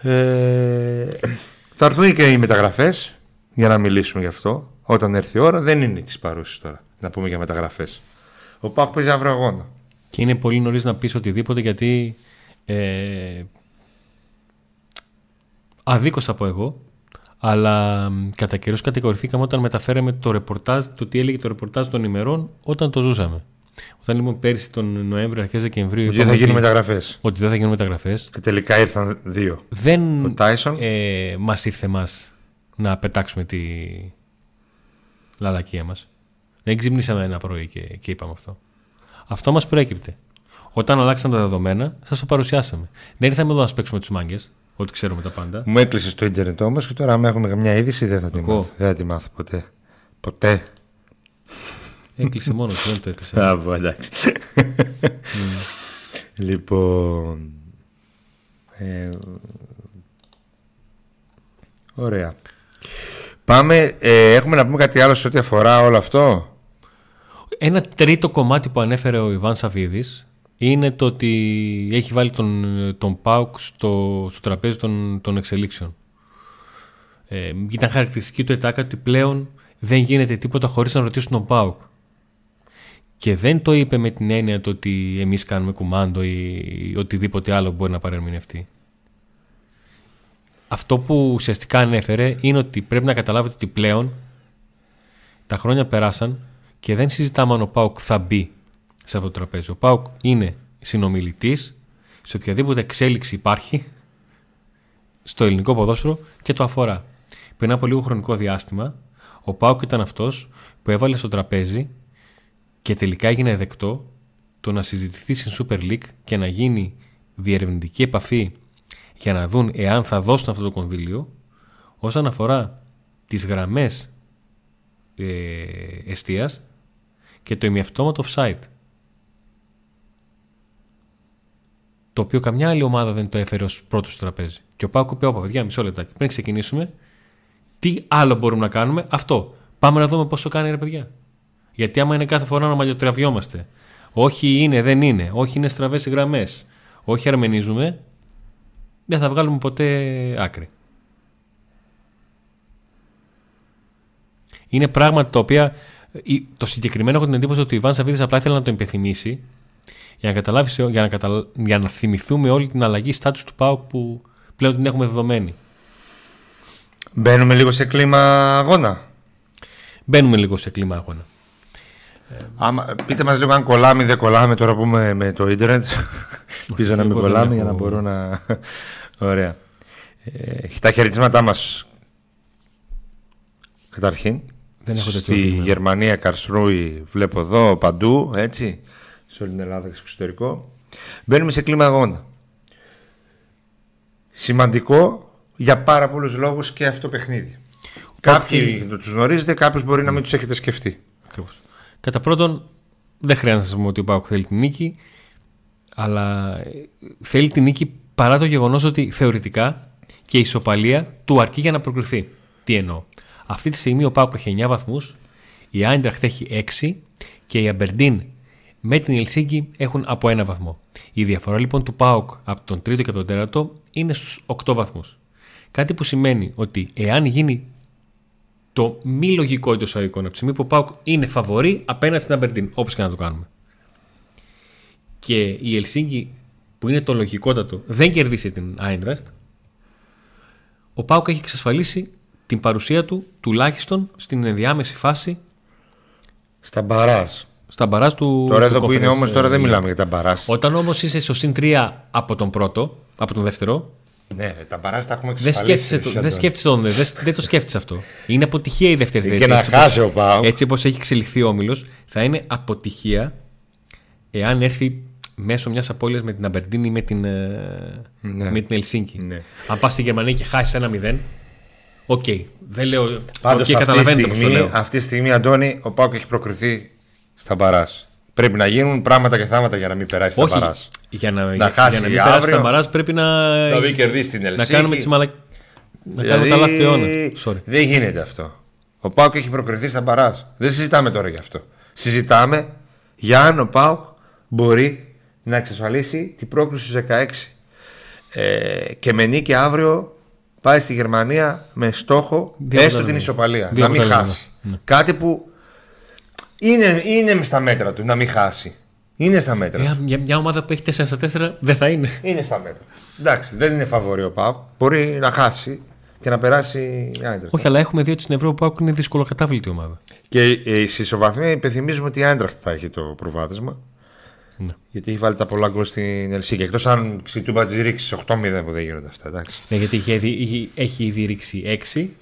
Ε... Θα έρθουν και οι μεταγραφές για να μιλήσουμε γι' αυτό. Όταν έρθει η ώρα, δεν είναι της παρούσης τώρα να πούμε για μεταγραφές. Ο ΠΑΟΚ παίζει αύριο αγώνα. Και είναι πολύ νωρίς να πεις οτιδήποτε, γιατί ε, αδίκως θα πω εγώ, αλλά κατά καιρούς κατηγορηθήκαμε όταν μεταφέραμε το ρεπορτάζ, το τι έλεγε το ρεπορτάζ των ημερών όταν το ζούσαμε. Όταν λοιπόν πέρσι τον Νοέμβριο, αρχές Δεκεμβρίου, ότι δεν θα γίνουν μεταγραφές. Ότι δεν θα γίνουν μεταγραφές. Και τελικά ήρθαν δύο. Δεν ο Tyson. Ε, μας ήρθε μας να πετάξουμε τη λαλακία μας. Δεν ξυπνήσαμε ένα πρωί και, και είπαμε αυτό. Αυτό μας προέκυπτε. Όταν αλλάξαν τα δεδομένα, σας το παρουσιάσαμε. Δεν ήρθαμε εδώ να παίξουμε τους μάγκες, ό,τι ξέρουμε τα πάντα. Μου έκλεισε το ίντερνετ όμως και τώρα, αν έχουμε μια είδηση, δεν θα την μάθω. Δεν θα την μάθω ποτέ. Ποτέ. Έκλεισε μόνο του, δεν το έκλεισε. Άβο, εντάξει. Λοιπόν. Ε, ωραία. Πάμε. Ε, έχουμε να πούμε κάτι άλλο σε ό,τι αφορά όλο αυτό. Ένα τρίτο κομμάτι που ανέφερε ο Ιβάν Σαββίδης είναι το ότι έχει βάλει τον, τον ΠΑΟΚ στο, στο τραπέζι των, των εξελίξεων. Ε, ήταν χαρακτηριστική του ΕΤΑΚΑ ότι πλέον δεν γίνεται τίποτα χωρίς να ρωτήσουν τον ΠΑΟΚ. Και δεν το είπε με την έννοια το ότι εμείς κάνουμε κουμάντο ή οτιδήποτε άλλο μπορεί να παρερμηνευτεί. Αυτό που ουσιαστικά ανέφερε είναι ότι πρέπει να καταλάβετε ότι πλέον τα χρόνια περάσαν και δεν συζητάμε αν ο ΠΑΟΚ θα μπει σε αυτό το τραπέζι. Ο ΠΑΟΚ είναι συνομιλητής σε οποιαδήποτε εξέλιξη υπάρχει στο ελληνικό ποδόσφαιρο και το αφορά. Πριν από λίγο χρονικό διάστημα, ο ΠΑΟΚ ήταν αυτός που έβαλε στο τραπέζι και τελικά έγινε δεκτό το να συζητηθεί στην Super League και να γίνει διερευνητική επαφή για να δουν εάν θα δώσουν αυτό το κονδύλιο όσον αφορά τις γραμμές ε, εστίας και το ημιαυτόματο offside, το οποίο καμιά άλλη ομάδα δεν το έφερε ως πρώτο στο τραπέζι. Και ο Πάκου είπε, όπα παιδιά, μισό λεπτάκι, πριν ξεκινήσουμε, τι άλλο μπορούμε να κάνουμε? Αυτό. Πάμε να δούμε πόσο κάνει, ρε παιδιά. Γιατί άμα είναι κάθε φορά να μαλλιοτραβιόμαστε, όχι είναι, δεν είναι, όχι είναι στραβές οι γραμμές, όχι αρμενίζουμε, δεν θα βγάλουμε ποτέ άκρη. Είναι πράγματα τα οποία, το συγκεκριμένο έχω την εντύπωση ότι ο Ιβάν Σαββίδης απλά ήθελε να το υπενθυμίσει για να, καταλάβει, για, να καταλα... για να θυμηθούμε όλη την αλλαγή στάτους του ΠΑΟΚ που πλέον την έχουμε δεδομένη. Μπαίνουμε λίγο σε κλίμα αγώνα. Μπαίνουμε λίγο σε κλίμα αγώνα. Άμα, πείτε μας λίγο αν κολλάμε ή δεν κολλάμε τώρα που είμαι με το ίντερνετ. Ελπίζω να μην κολλάμε έχω... για να μπορώ να... Ωραία. Ε, τα χαιρετίσματά μας. Καταρχήν, δεν έχω στη τέτοιο Γερμανία, Καρσρούι, βλέπω εδώ, παντού, έτσι, σε όλη την Ελλάδα και στο εξωτερικό. Μπαίνουμε σε κλίμα αγώνα. σημαντικό για πάρα πολλούς λόγους και αυτό το παιχνίδι. Okay. Κάποιοι τους γνωρίζετε, κάποιους μπορεί να μην τους έχετε σκεφτεί. Ακριβώς. Κατά πρώτον, δεν χρειάζεται να σας πούμε ότι ο ΠΑΟΚ θέλει την νίκη, αλλά θέλει την νίκη παρά το γεγονός ότι θεωρητικά και η ισοπαλία του αρκεί για να προκριθεί. Τι εννοώ. Αυτή τη στιγμή ο ΠΑΟΚ έχει εννιά βαθμούς, η Άιντραχτ έχει έξι και η Aberdeen με την Ελσίνκη έχουν από ένα βαθμό. Η διαφορά λοιπόν του ΠΑΟΚ από τον τρίτο και από τον τέταρτο είναι στους οκτώ βαθμούς. Κάτι που σημαίνει ότι εάν γίνει το μη λογικό εντός αγωγικών από τη στιγμή που ο ΠΑΟΚ είναι φαβορή απέναντι στην Aberdeen, όπως και να το κάνουμε, και η Ελσίνκη που είναι το λογικότατο δεν κερδίσει την Άιντραχτ, ο ΠΑΟΚ έχει εξασφαλίσει την παρουσία του τουλάχιστον στην ενδιάμεση φάση στα μπαράζ. Στα μπαράζ του. Τώρα εδώ που είναι όμως, τώρα δεν μιλάμε για τα μπαράζ. Όταν όμως είσαι στο συν τρία από τον πρώτο, από τον δεύτερο. Ναι, τα μπαράζ τα έχουμε εξασφαλίσει. Δεν σκέφτεσαι, δεν σκέφτεσαι τον, δεν, δεν το σκέφτεσαι αυτό. Είναι αποτυχία η δεύτερη θέση. Και να χάσει ο ΠΑΟΚ. Έτσι όπως έχει εξελιχθεί ο όμιλος, θα είναι αποτυχία εάν έρθει μέσω μιας απώλειας με την Aberdeen ή με την, ναι. με την Ελσίνκη. Ναι. Αν πας στη Γερμανία και χάσεις ένα μηδέν. Οκ, okay. δεν λέω. Πάντως okay, αυτή, αυτή τη στιγμή, Αντώνη, ο ΠΑΟΚ έχει προκριθεί στα μπαράζ. Πρέπει να γίνουν πράγματα και θάματα για να μην περάσει Όχι, στα μπαράζ. Για να, να για, χάσει για να μην αύριο, περάσει στα μπαράζ πρέπει να. Να μην κερδίσει την Ελσίνκη. Να κάνουμε τις μαλακ... δηλαδή, να κάνουμε τα λάθη αιώνα. Δεν γίνεται αυτό. Ο ΠΑΟΚ έχει προκριθεί στα μπαράζ. Δεν συζητάμε τώρα γι' αυτό. Συζητάμε για αν ο ΠΑΟΚ μπορεί να εξασφαλίσει την πρόκριση στους δεκαέξι. Ε, και με νίκη αύριο. Πάει στη Γερμανία με στόχο Διότι έστω την ισοπαλία. Να μην χάσει. Ναι. Κάτι που είναι, είναι στα μέτρα του να μην χάσει. Είναι στα μέτρα. Για, για μια ομάδα που έχει τέσσερα στα τέσσερα δεν θα είναι. Είναι στα μέτρα. Εντάξει, δεν είναι φαβορή ο ΠΑΟΚ. Μπορεί να χάσει και να περάσει. Άιντραχτ. Όχι, αλλά έχουμε δει ότι στην Ευρώπη ο ΠΑΟΚ είναι δυσκολοκατάβλητη ομάδα. Και ε, στη ισοβαθμία υπενθυμίζουμε ότι η Άιντραχτ θα έχει το προβάδισμα. Ναι. Γιατί έχει βάλει τα πολλά γκολ στην Ελσίνκη. Εκτός αν στη Τούμπα τη ρίξει οκτώ μηδέν που δεν γίνονται αυτά. Εντάξει. Ναι, γιατί έχει, έχει ήδη ρίξει έξι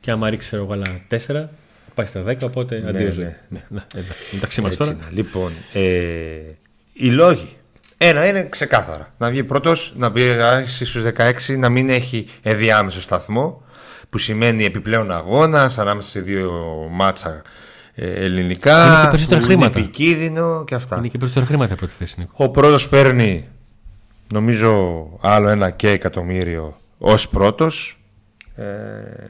και άμα ρίξει ρογαλά τέσσερα, πάει στα δέκα. Οπότε ναι, αντίρρηση. Ναι, ναι. ναι, ναι. Εντάξει μας τώρα. Είναι. Λοιπόν, ε, οι λόγοι. Ένα είναι ξεκάθαρα. Να βγει πρώτος, να περάσει στους δεκαέξι, να μην έχει ενδιάμεσο σταθμό που σημαίνει επιπλέον αγώνα ανάμεσα σε δύο μάτσα. Ελληνικά, είναι και περισσότερα χρήματα. Επικίνδυνο και αυτά. Είναι και περισσότερα χρήματα από τη θέση, Νίκο. Ο πρώτος παίρνει, νομίζω, άλλο ένα και εκατομμύριο ως πρώτος. Ε,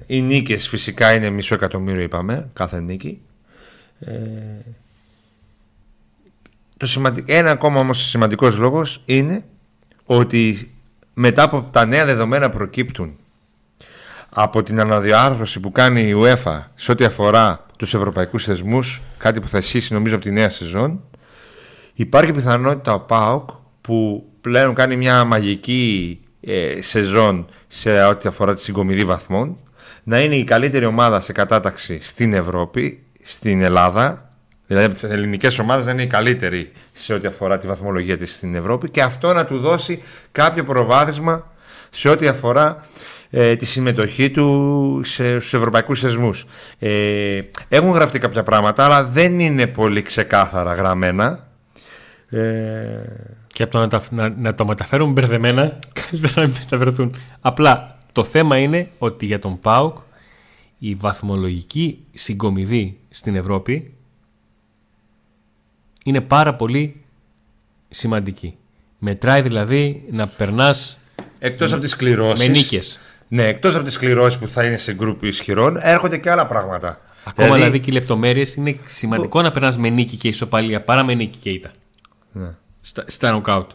οι νίκες φυσικά είναι μισό εκατομμύριο, είπαμε, κάθε νίκη. Ε, το σημαντικ... Ένα ακόμα όμως σημαντικός λόγος είναι ότι μετά από τα νέα δεδομένα προκύπτουν από την αναδιάρθρωση που κάνει η UEFA σε ό,τι αφορά τους ευρωπαϊκούς θεσμούς, κάτι που θα ισχύσει νομίζω από τη νέα σεζόν, υπάρχει πιθανότητα ο ΠΑΟΚ που πλέον κάνει μια μαγική ε, σεζόν σε ό,τι αφορά τη συγκομιδή βαθμών, να είναι η καλύτερη ομάδα σε κατάταξη στην Ευρώπη, στην Ελλάδα. Δηλαδή από τις ελληνικές ομάδες να είναι η καλύτερη σε ό,τι αφορά τη βαθμολογία της στην Ευρώπη, και αυτό να του δώσει κάποιο προβάδισμα σε ό,τι αφορά τη συμμετοχή του σε, στους ευρωπαϊκούς θεσμούς. Ε, έχουν γραφτεί κάποια πράγματα, αλλά δεν είναι πολύ ξεκάθαρα γραμμένα. Ε... Και από το να τα, να, να το μεταφέρουν μπερδεμένα, κανείς δεν να μεταφερθούν. Απλά το θέμα είναι ότι για τον ΠΑΟΚ η βαθμολογική συγκομιδή στην Ευρώπη είναι πάρα πολύ σημαντική. Μετράει δηλαδή να περνάς εκτός από τις σκληρώσεις, με νίκες. Ναι, εκτός από τις σκληρώσεις που θα είναι σε γκρουπ ισχυρών, έρχονται και άλλα πράγματα. Ακόμα δηλαδή, δηλαδή και οι λεπτομέρειες είναι σημαντικό ο... να περνάς με νίκη και ισοπαλία παρά με νίκη και ήττα. Ναι. Στα, στα νοκάουτ.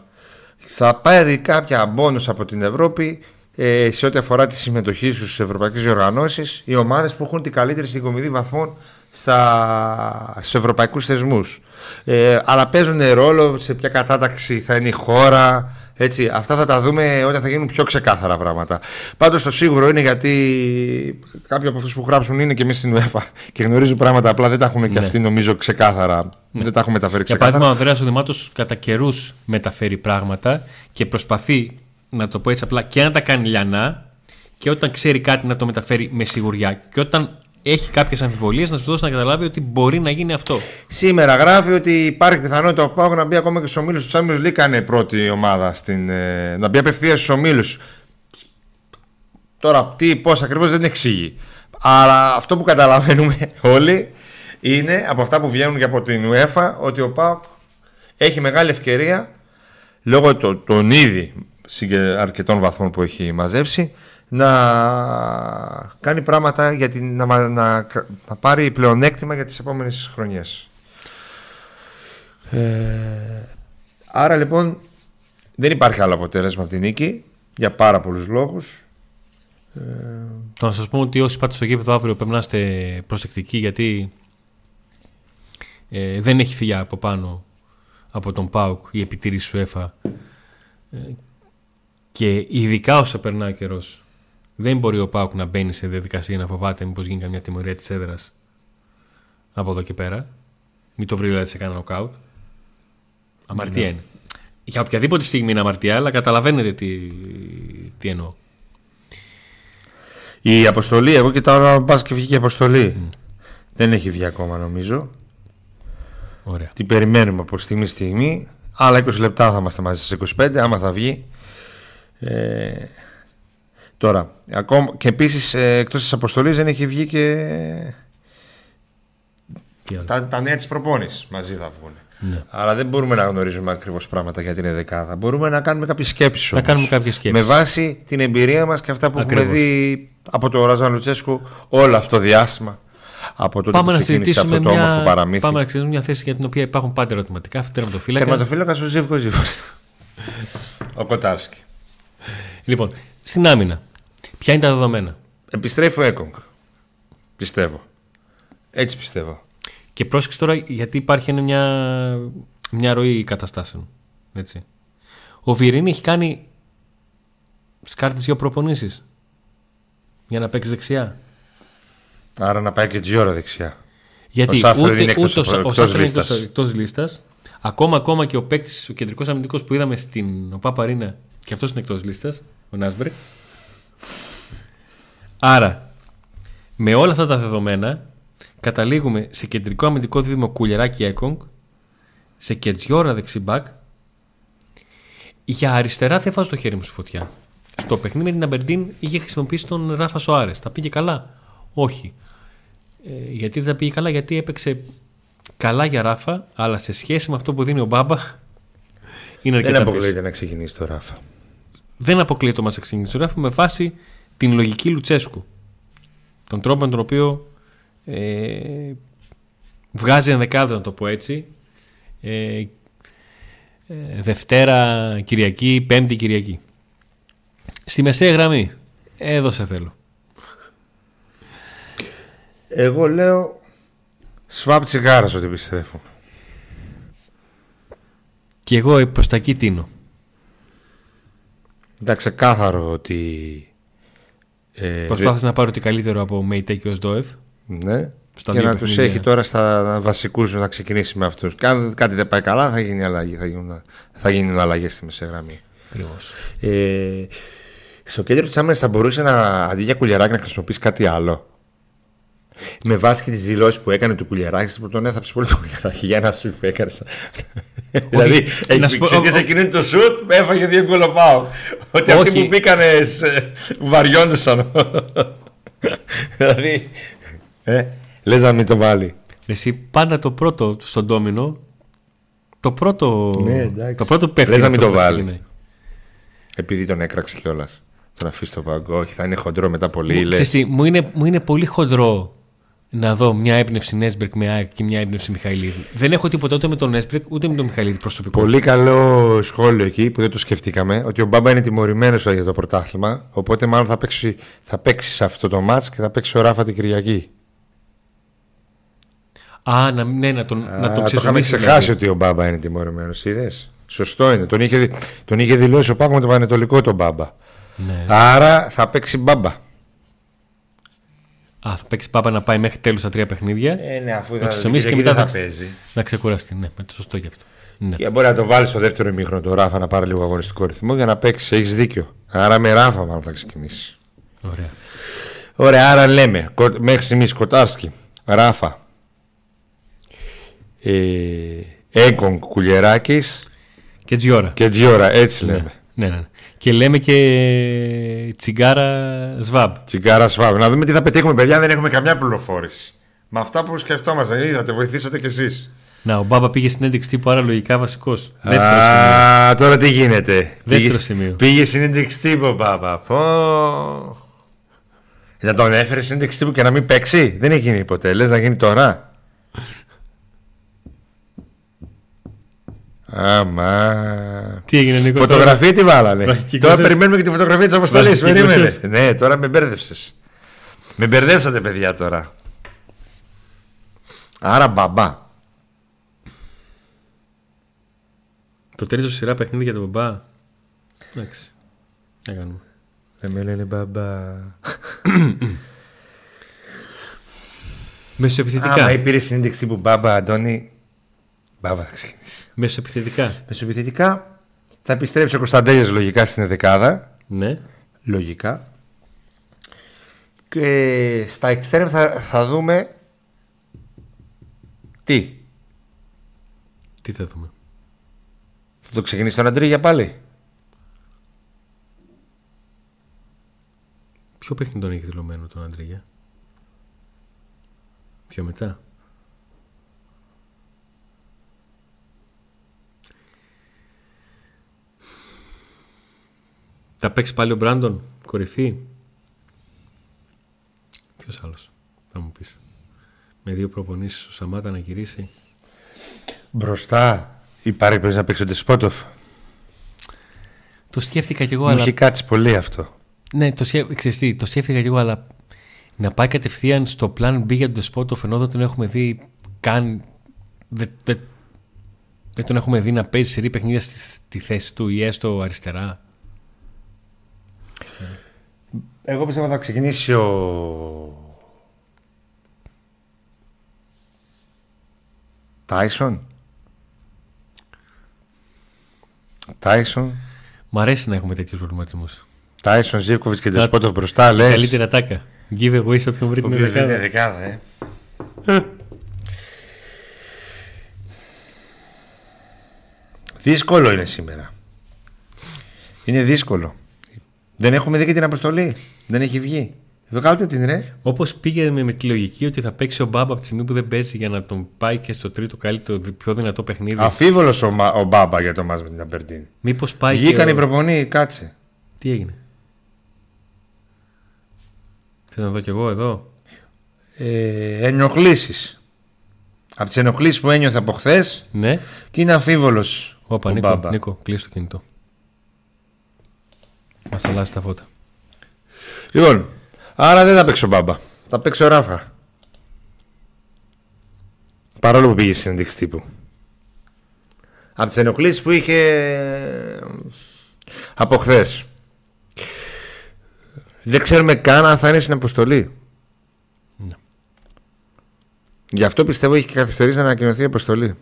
Θα πάρει κάποια μπόνους από την Ευρώπη ε, σε ό,τι αφορά τη συμμετοχή στους ευρωπαϊκές οργανώσεις οι ομάδες που έχουν την καλύτερη συγκομιδή βαθμών στα... στους ευρωπαϊκούς θεσμούς. Ε, αλλά παίζουν ρόλο σε ποια κατάταξη θα είναι η χώρα. Έτσι, αυτά θα τα δούμε όταν θα γίνουν πιο ξεκάθαρα πράγματα. Πάντως το σίγουρο είναι, γιατί κάποιοι από αυτούς που γράψουν είναι και εμείς στην UEFA και γνωρίζουν πράγματα, απλά δεν τα έχουν και ναι. αυτοί νομίζω ξεκάθαρα. Ναι. Δεν τα έχουν μεταφέρει ξεκάθαρα. Για παράδειγμα, ο Ανδρέας Οδημάτος κατά καιρούς μεταφέρει πράγματα και προσπαθεί, να το πω έτσι απλά, και να τα κάνει λιανά, και όταν ξέρει κάτι να το μεταφέρει με σιγουριά. Και όταν έχει κάποιες αμφιβολίες να σου δώσει να καταλάβει ότι μπορεί να γίνει αυτό. Σήμερα γράφει ότι υπάρχει πιθανότητα ο ΠΑΟΚ να μπει ακόμα και στους ομίλους του Champions League. Κάνε πρώτη ομάδα στην, να μπει απευθείας στους ομίλους. Τώρα τι, πώς ακριβώς δεν εξηγεί. Αλλά αυτό που καταλαβαίνουμε όλοι είναι από αυτά που βγαίνουν και από την UEFA ότι ο ΠΑΟΚ έχει μεγάλη ευκαιρία λόγω των ήδη αρκετών βαθμών που έχει μαζέψει να κάνει πράγματα για την, να, να, να, να πάρει πλεονέκτημα για τις επόμενες χρονιές. Ε, άρα λοιπόν δεν υπάρχει άλλο αποτέλεσμα από την νίκη για πάρα πολλούς λόγους. Ε... Να σας πω ότι όσοι πάτε στο γήπεδο αύριο πρέπει να είστε προσεκτικοί, γιατί ε, δεν έχει φυγεί από πάνω από τον ΠΑΟΚ η επιτήρηση του UEFA, ε, και ειδικά όσο περνά ο καιρός δεν μπορεί ο ΠΑΟΚ να μπαίνει σε διαδικασία να φοβάται μήπως γίνει καμιά τιμωρία της έδρας από εδώ και πέρα. Μην το βρει δηλαδή σε κανένα νοκάουτ. Αμαρτία είναι. Για οποιαδήποτε στιγμή είναι αμαρτία, αλλά καταλαβαίνετε τι, τι εννοώ. Η αποστολή, εγώ κοιτάω να πας και βγήκε η αποστολή. Mm. Δεν έχει βγει ακόμα νομίζω. Ωραία. Την περιμένουμε από στιγμή στιγμή. Άλλα είκοσι λεπτά θα είμαστε μαζί στις είκοσι πέντε, άμα θα βγει. Ε, τώρα, ακόμα, και επίσης ε, εκτός της αποστολής δεν έχει βγει και τα, τα νέα της προπόνησης μαζί θα βγουν. Ναι. Άρα δεν μπορούμε να γνωρίζουμε ακριβώς πράγματα για την ενδεκάδα. Μπορούμε να κάνουμε κάποιες σκέψεις όμως. Να κάνουμε κάποιες σκέψεις. Με βάση την εμπειρία μας και αυτά που ακριβώς έχουμε δει από τον Ραζβάν Λουτσέσκου όλο αυτό το διάστημα. Από τότε πάμε που ξεκίνησε αυτό το μια... όμορφο παραμύθι. Πάμε να συζητήσουμε μια θέση για την οποία υπάρχουν πάντα ερωτηματικά. Αυτή η τερματοφύλακα. Τερματοφύλακα ο Ζιβκοβιτς. Ο Κοτάρσκι. Λοιπόν, στην άμυνα. Ποια είναι τα δεδομένα. Επιστρέφει ο Έκογκ. Πιστεύω. Έτσι πιστεύω. Και πρόσεξε τώρα, γιατί υπάρχει μια, μια ροή καταστάσεων. Έτσι. Ο Βιeirinha έχει κάνει σκάρτες δύο προπονήσεις για να παίξει δεξιά. Άρα να πάει και Τζιόρα δεξιά. Γιατί ο ούτε, είναι ούτε εκτός, ο, εκτός, ο εκτός, λίστας. Είναι εκτός λίστας. Ακόμα, ακόμα και ο παίκτης, ο κεντρικός αμυντικός που είδαμε στην Παπαρίνα, και αυτός είναι εκτός λίστας, ο Νάσμπρικ. Άρα, με όλα αυτά τα δεδομένα, καταλήγουμε σε κεντρικό αμυντικό δίδυμο Κουλιεράκη Έκονγκ, σε Κετζιόρα δεξιμπακ. Για αριστερά δεν βάζω το χέρι μου στη φωτιά. Στο παιχνίδι με την Αμπερντίν είχε χρησιμοποιήσει τον Ράφα Σοάρες. Τα πήγε καλά. Όχι. Ε, γιατί δεν τα πήγε καλά, γιατί έπαιξε καλά για Ράφα, αλλά σε σχέση με αυτό που δίνει ο Μπάμπα είναι αρκετά. Δεν αποκλείεται πίσω να ξεκινήσει το Ράφα. Δεν αποκλείεται να ξεκινήσει το Ράφα με βάση την λογική Λουτσέσκου. Τον τρόπο με τον οποίο Ε, βγάζει ενδεκάδο, να το πω έτσι, ε, ε, Δευτέρα Κυριακή, Πέμπτη Κυριακή. Στη μεσαία γραμμή εδώ σε θέλω. Εγώ λέω Svamp Tsigkaras ότι επιστρέφω. Και εγώ προς τα εκεί τίνω. Ήταν ξεκάθαρο ότι ε, προσπάθησα ε... να πάρω το καλύτερο από Μέιτε και Οσδόεφ. Ναι. Και να τους έχει τώρα στα βασικούς να ξεκινήσει με αυτούς. Αν κάτι δεν πάει καλά, θα γίνει αλλαγή, θα γίνουν, θα γίνουν αλλαγές στη μεσαία γραμμή. Ακριβώς. Ε, στο κέντρο της άμυνας θα μπορούσε να, αντί για Κουλιεράκη, να χρησιμοποιήσει κάτι άλλο. Με βάση και τις δηλώσεις που έκανε του Κουλιεράκη, που τον έθαψε πολύ το Κουλιεράκη για ένα σουτ που έκανε. Δηλαδή, εξαιτίας εκείνη το σουτ, έφαγε δύο κολοπάου. Ότι αυτοί που μπήκανε βαριόντουσαν. Δηλαδή. Ε, λες να μην το βάλει. Εσύ πάντα το πρώτο στον ντόμινο. Το πρώτο, ναι, το πρώτο πέφτει. Λες να μην το βάλει, ναι. Επειδή τον έκραξε κιόλας. Τον αφήσει στο πάγκο. Όχι, θα είναι χοντρό μετά πολύ. Μου, τι, μου, είναι, μου είναι πολύ χοντρό να δω μια έμπνευση Νέσμπρικ με ΑΕΚ και μια έμπνευση Μιχαηλίδη. Δεν έχω τίποτα ούτε με τον Νέσμπρικ ούτε με τον Μιχαηλίδη προσωπικό. Πολύ καλό σχόλιο εκεί που δεν το σκεφτήκαμε. Ότι ο Μπάμπα είναι τιμωρημένος για το πρωτάθλημα. Οπότε μάλλον θα παίξει, θα παίξει σε αυτό το μάτς και θα παίξει ο Ράφα την Κυριακή. Α, να, ναι, να τον, Α, να τον ξεσομίσει. Το είχαμε ξεχάσει, δηλαδή, ότι ο Μπάμπα είναι τιμωρημένος. Είδες. Σωστό είναι. Τον είχε, τον είχε δηλώσει ο Πάκο με τον Παναιτολικό τον Μπάμπα. Ναι. Άρα θα παίξει Μπάμπα. Α, θα παίξει Μπάμπα να πάει μέχρι τέλους τα τρία παιχνίδια. Ε, ναι, αφού θα ξεσομίσει και μετά θα, θα παίζει. Να ξεκουραστεί. Ναι, με το σωστό γι' αυτό. Ναι. Και μπορεί να το βάλει στο δεύτερο ημίχρονο τον Ράφα να πάρει λίγο αγωνιστικό ρυθμό για να παίξει. Έχεις δίκιο. Άρα με Ράφα μάλλον θα ξεκινήσει. Ωραία. Ωραία, άρα λέμε μέχρι στιγμής Κοτάρσκι, Ράφα, Έκονγκ, Κουλιεράκης και Τζιόρα. Και Τζιόρα, έτσι λέμε. Ναι, ναι. Και λέμε και Τσιγκάρα Σβάμπ. Τσιγκάρα Σβάμπ. Να δούμε τι θα πετύχουμε, παιδιά. Δεν έχουμε καμιά πληροφόρηση. Με αυτά που σκεφτόμαστε, είδατε, βοηθήσατε κι εσείς. Να, ο Μπάμπα πήγε συνέντευξη τύπου, άρα λογικά βασικός. Α, τώρα τι γίνεται. Δεύτερο σημείο. Πήγε συνέντευξη τύπου ο Μπάμπα. Πω. Να τον έφερε συνέντευξη τύπου και να μην παίξει. Δεν έχει γίνει ποτέ. Λες να γίνει τώρα. Άμα. Τι έγινε, Νίκο? Φωτογραφία τι βάλανε. Τώρα περιμένουμε και τη φωτογραφία της αποστολής. Ναι, τώρα με μπέρδεψες. Με μπερδέψατε, παιδιά, τώρα. Άρα μπαμπά. Το τρίτο σειρά παιχνίδι για τον μπαμπά. Εντάξει. Να κάνουμε. Δεν με λένε μπαμπά. Μεσοεπιθετικά. Άμα υπήρε συνέντευξη τύπου μπαμπά, Αντώνη, μπαμπά θα ξεκινήσει. Μεσοεπιθετικά. Μεσοεπιθετικά θα επιστρέψει ο Κωνσταντέλιας λογικά στην δεκάδα. Ναι. Λογικά. Και στα εξτρέμ θα, θα δούμε. Τι. Τι θα δούμε. Θα το ξεκινήσει τον Αντρίγια πάλι. Ποιο παιχνίδι τον έχει δηλωμένο τον Αντρίγια? Πιο μετά. Θα παίξει πάλι ο Μπράντον κορυφή. Ποιος άλλος θα μου πεις? Με δύο προπονήσεις ο Σαμάτα να γυρίσει. Μπροστά υπάρχει πρέπει να παίξει ο Ντεσπότοφ. Το σκέφτηκα κι εγώ. Μου αλλά... έχει κάτσει πολύ αυτό. Ναι, το, σκέφ... Ξεστή, το σκέφτηκα κι εγώ, αλλά να πάει κατευθείαν στο πλάν B για τον Ντεσπότοφ, ενώ δεν τον έχουμε δει καν. Δεν δε... δε τον έχουμε δει να παίζει σερή παιχνίδια στη... στη θέση του ή έστω αριστερά. Εγώ πιστεύω θα ξεκινήσει ο. Tyson. Tyson. Μ' αρέσει να έχουμε τέτοιους προβληματισμούς. Tyson, Zirkovic και Despotov μπροστά, λες. Καλύτερα τάκα. Give away σε όποιον βρει την δεκάδα. δεκάδα ε. Δύσκολο είναι σήμερα. Είναι δύσκολο. Δεν έχουμε δει και την αποστολή. Δεν έχει βγει. Βγάλτε την ρε. Όπως πήγε με, με τη λογική ότι θα παίξει ο Μπάμπα από τη στιγμή που δεν παίζει για να τον πάει και στο τρίτο καλύτερο, πιο δυνατό παιχνίδι. Αφίβολος ο, ο Μπάμπα για το μάτς με την Αμπερντίν. Μήπως πάει. Βγήκανε οι προπονοί, κάτσε. Τι έγινε? Θέλω να δω κι εγώ εδώ. Ε, ενοχλήσεις. Από τις ενοχλήσεις που ένιωθε από χθες. Ναι. Και είναι αφίβολος ο, ο Νίκο, Μπάμπα. Νίκο, κλείσει το κινητό. Μας αλλάζει τα φώτα. Λοιπόν. Άρα δεν θα παίξω Μπάμπα. Θα παίξω Ράφα. Παρόλο που πήγε συνέντευξη τύπου. Από τις ενοχλήσεις που είχε από χθες. Δεν ξέρουμε καν αν θα είναι στην αποστολή. Ναι. Γι' αυτό πιστεύω έχει καθυστερήσει να ανακοινωθεί η αποστολή.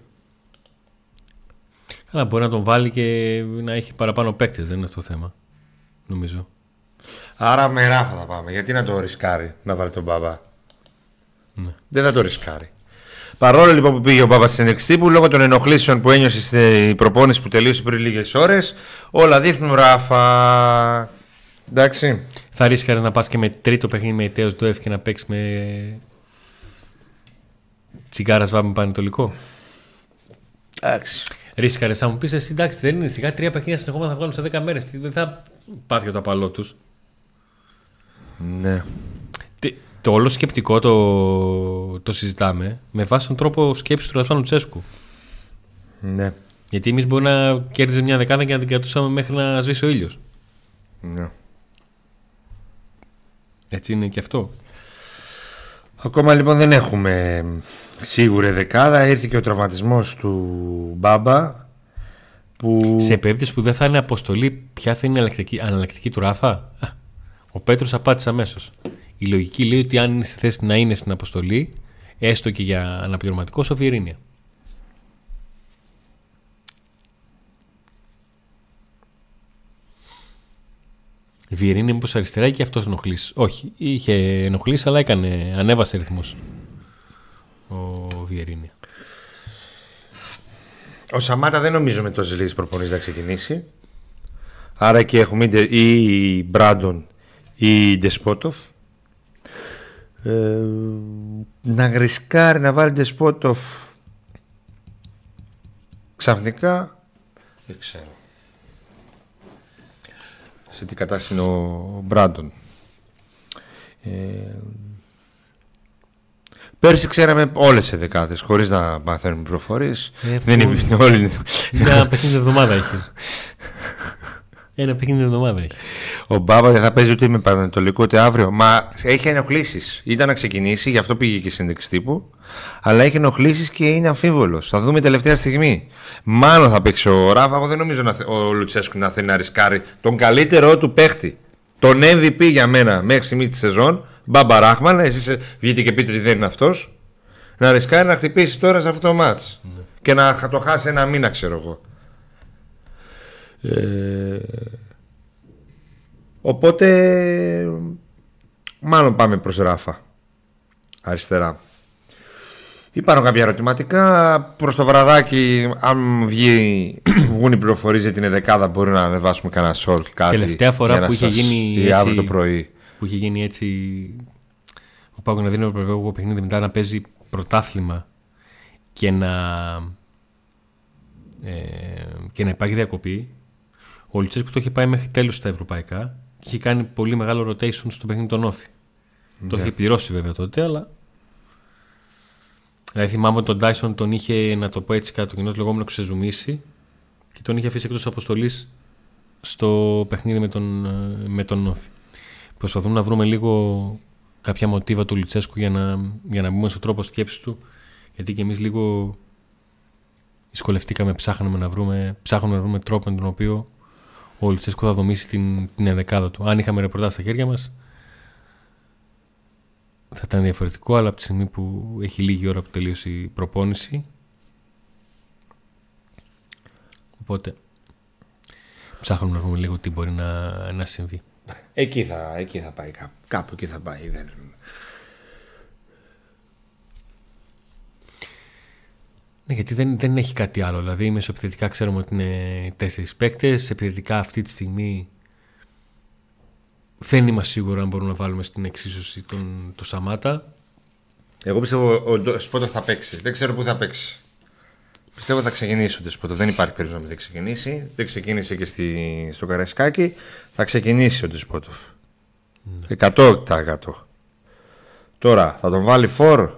Καλά, μπορεί να τον βάλει και να έχει παραπάνω παίκτες. Δεν είναι αυτό το θέμα. Νομίζω. Άρα με Ράφα θα πάμε. Γιατί να το ρισκάρει να βάλει τον Μπάμπα? Ναι. Δεν θα το ρισκάρει. Παρόλο λοιπόν που πήγε ο Μπάμπα στην εξτή που λόγω των ενοχλήσεων που ένιωσε στην προπόνηση που τελείωσε πριν λίγες ώρες, όλα δείχνουν Ράφα. Εντάξει. Θα ρίσκαρες να πας και με τρίτο παιχνίδι με Ιτέος Ντοεφ και να παίξεις με Τσιγκάρας Βάμπη Παναιτολικό? Εντάξει. Ρίσκαρες. Θα μου πεις εσύ, εντάξει, δεν είναι σιγά τρία παιχνίδια συνεχόμενα θα βγάλουν σε δέκα μέρες. Δεν θα πάθει ο ταπαλό τους. Ναι. Τι, το όλο σκεπτικό το, το συζητάμε με βάση τον τρόπο σκέψης του Ρασβάν Λουτσέσκου. Ναι. Γιατί εμείς μπορεί να κέρδιζε μια δεκάδα και να την κρατούσαμε μέχρι να σβήσει ο ήλιος. Ναι. Έτσι είναι και αυτό. Ακόμα λοιπόν δεν έχουμε σίγουρη δεκάδα. Ήρθε και ο τραυματισμός του Μπάμπα που... Σε περίπτωση που δεν θα είναι αποστολή, ποια θα είναι η αναλλακτική του Ράφα? Ο Πέτρος απάντησε αμέσως. Η λογική λέει ότι αν είναι στη θέση να είναι στην αποστολή, έστω και για αναπληρωματικό, στο Βιeirinha. Βιeirinha μήπως αριστερά και αυτός ενοχλής? Όχι, είχε ενοχλής αλλά έκανε, ανέβασε ρυθμός ο Βιeirinha. Ο Σαμάτα δεν νομίζω με το ζηλής προπονείς να ξεκινήσει. Άρα και έχουμε ή Μπράντον ή Ντεσπότοφ. Ε, να γρισκάρει να βάλει Ντεσπότοφ ξαφνικά, δεν ξέρω σε τι κατάσταση είναι ο Μπράντον. Ε, πέρσι ξέραμε όλες τις δεκάδες χωρίς να μαθαίνουμε προφορίες. Ε, δεν που... είναι όλοι. Ένα παιχνίδι εβδομάδα έχει. Ένα παιχνίδι εβδομάδα έχει. Ο Μπάμπα δεν θα παίζει ούτε με Παναιτωλικό ούτε αύριο. Μα έχει ενοχλήσεις. Ήταν να ξεκινήσει, γι' αυτό πήγε και συνέντευξη τύπου. Αλλά έχει ενοχλήσεις και είναι αμφίβολος. Θα δούμε τελευταία στιγμή. Μάλλον θα παίξει ο Ράφα. Εγώ δεν νομίζω να θε... ο Λουτσέσκου να θέλει να ρισκάρει τον καλύτερό του παίχτη. Τον εμ βι πι για μένα μέχρι στιγμή τη σεζόν, Μπάμπα Ράχμαν. Εσείς βγείτε και πείτε ότι δεν είναι αυτός. Να ρισκάρει να χτυπήσει τώρα σε αυτό το μάτς. Mm. Και να το χάσει ένα μήνα, ξέρω εγώ. Ε... Οπότε, μάλλον πάμε προς Ράφα. Αριστερά. Υπάρχουν κάποια ερωτηματικά. Προς το βραδάκι, αν βγει, βγουν οι πληροφορίες για την ενδεκάδα, μπορεί να ανεβάσουμε κανένα short, κάτι. Τελευταία φορά που είχε γίνει ή αύριο το πρωί. Που είχε γίνει έτσι, ο Πάκο να δίνει το προηγούμενο παιχνίδι μετά να παίζει πρωτάθλημα και να, ε, και να υπάρχει διακοπή. Ο Λουτσέσκου το είχε πάει μέχρι τέλος στα ευρωπαϊκά και είχε κάνει πολύ μεγάλο rotation στο παιχνίδι των Όφη. Yeah. Το είχε πληρώσει βέβαια τότε, αλλά. Δηλαδή θυμάμαι ότι τον Tyson τον είχε, να το πω έτσι κατά το κοινό λεγόμενο, ξεζουμίσει και τον είχε αφήσει εκτός αποστολής στο παιχνίδι με τον, με τον Όφη. Προσπαθούμε να βρούμε λίγο κάποια μοτίβα του Λουτσέσκου για να, για να μπούμε στον τρόπο σκέψης του, γιατί και εμείς λίγο δυσκολευτήκαμε, ψάχναμε να βρούμε, ψάχνουμε να βρούμε τρόπο με τον οποίο ο Λουτσέσκου θα δομήσει την, την ενδεκάδα του. Αν είχαμε ρεπορτάζ στα χέρια μας θα ήταν διαφορετικό, αλλά από τη στιγμή που έχει λίγη ώρα που τελείωσε η προπόνηση, οπότε ψάχνουμε να βρούμε λίγο τι μπορεί να, να συμβεί. Εκεί θα, εκεί θα πάει κάπου, κάπου εκεί θα πάει. Δεν... Ναι, γιατί δεν, δεν έχει κάτι άλλο. Δηλαδή μεσοεπιθετικά ξέρουμε ότι είναι τέσσερις παίκτες. Επιθετικά αυτή τη στιγμή δεν είμαστε σίγουροι αν μπορούμε να βάλουμε στην εξίσωση τον, τον Σαμάτα. Εγώ πιστεύω ο Ντεσπότοφ θα παίξει. Δεν ξέρω πού θα παίξει. Πιστεύω θα ξεκινήσει ο Ντεσπότοφ. Δεν υπάρχει περίπτωση να μην ξεκινήσει. Δεν ξεκίνησε και στη, στο Καραϊσκάκι. Θα ξεκινήσει ο Ντεσπότοφ. Mm. εκατό τοις εκατό. Τώρα θα τον βάλει φορ,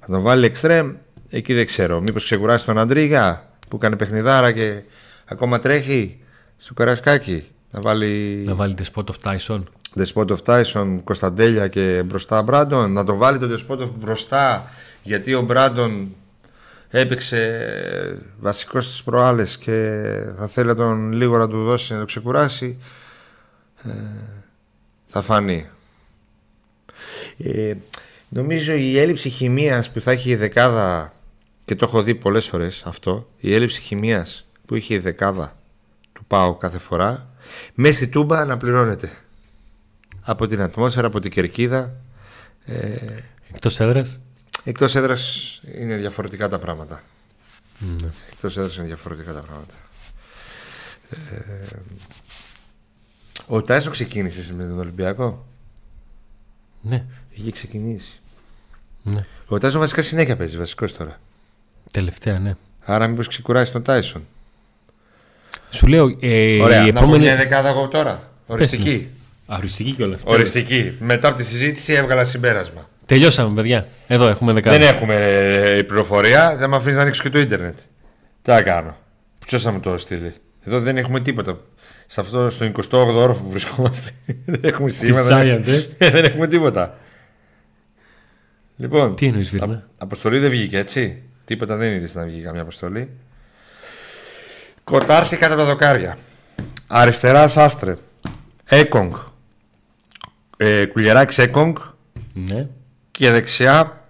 θα τον βάλει extreme. Εκεί δεν ξέρω. Μήπως ξεκουράσει τον Αντρίγια που κάνει παιχνιδάρα και ακόμα τρέχει στο Καραϊσκάκι. Να βάλει, να βάλει Despotov Tyson. Despotov Tyson, Κωνσταντέλια και μπροστά Μπράντον. Να το βάλει τον Despotov μπροστά, γιατί ο Μπράντον έπαιξε βασικός στις προάλλες και θα θέλει να τον λίγο να του δώσει να το ξεκουράσει. Ε, θα φανεί. Ε, νομίζω η έλλειψη χημείας που θα έχει η δεκάδα, και το έχω δει πολλές φορές αυτό, η έλλειψη χημείας που είχε η δεκάδα του ΠΑΟ κάθε φορά, μέσα στη Τούμπα αναπληρώνεται από την ατμόσφαιρα, από την κερκίδα. ε... Εκτός έδρας Εκτός έδρας είναι διαφορετικά τα πράγματα. mm. Εκτός έδρας είναι διαφορετικά τα πράγματα. ε... Ο Τάισο ξεκίνησε με τον Ολυμπιακό. Ναι. Είχε ξεκινήσει. Ναι. Ο Τάισο βασικά συνέχεια παίζει βασικός τώρα. Τελευταία, ναι. Άρα μήπως ξεκουράσει τον Τάισον. Σου λέω. Ε, Ωραία, η επόμενη... να πω μια δεκάδα εγώ τώρα. Οριστική. Οριστική κιόλας. Οριστική. Μετά από τη συζήτηση έβγαλα συμπέρασμα. Τελειώσαμε, παιδιά. Εδώ έχουμε δεκάδα. Δεν έχουμε ε, πληροφορία. Δεν με αφήνει να ανοίξω και το ίντερνετ. Τι θα κάνω. Ποιος θα μου το στείλει. Εδώ δεν έχουμε τίποτα. Σε αυτό στον εικοστό όγδοο όροφο που βρισκόμαστε. Δεν έχουμε σήματα. Δεν... δεν έχουμε τίποτα. Λοιπόν. Τι εννοείς, Βίρνα. Αποστολή δεν βγήκε, έτσι. Τίποτα δεν είδε να βγει καμιά αποστολή. Κοτάρση κάτω από τα δοκάρια. Αριστερά Σάστρε. Έκονγκ. Ε, Κουλιεράκης Έκονγκ. Ναι. Και δεξιά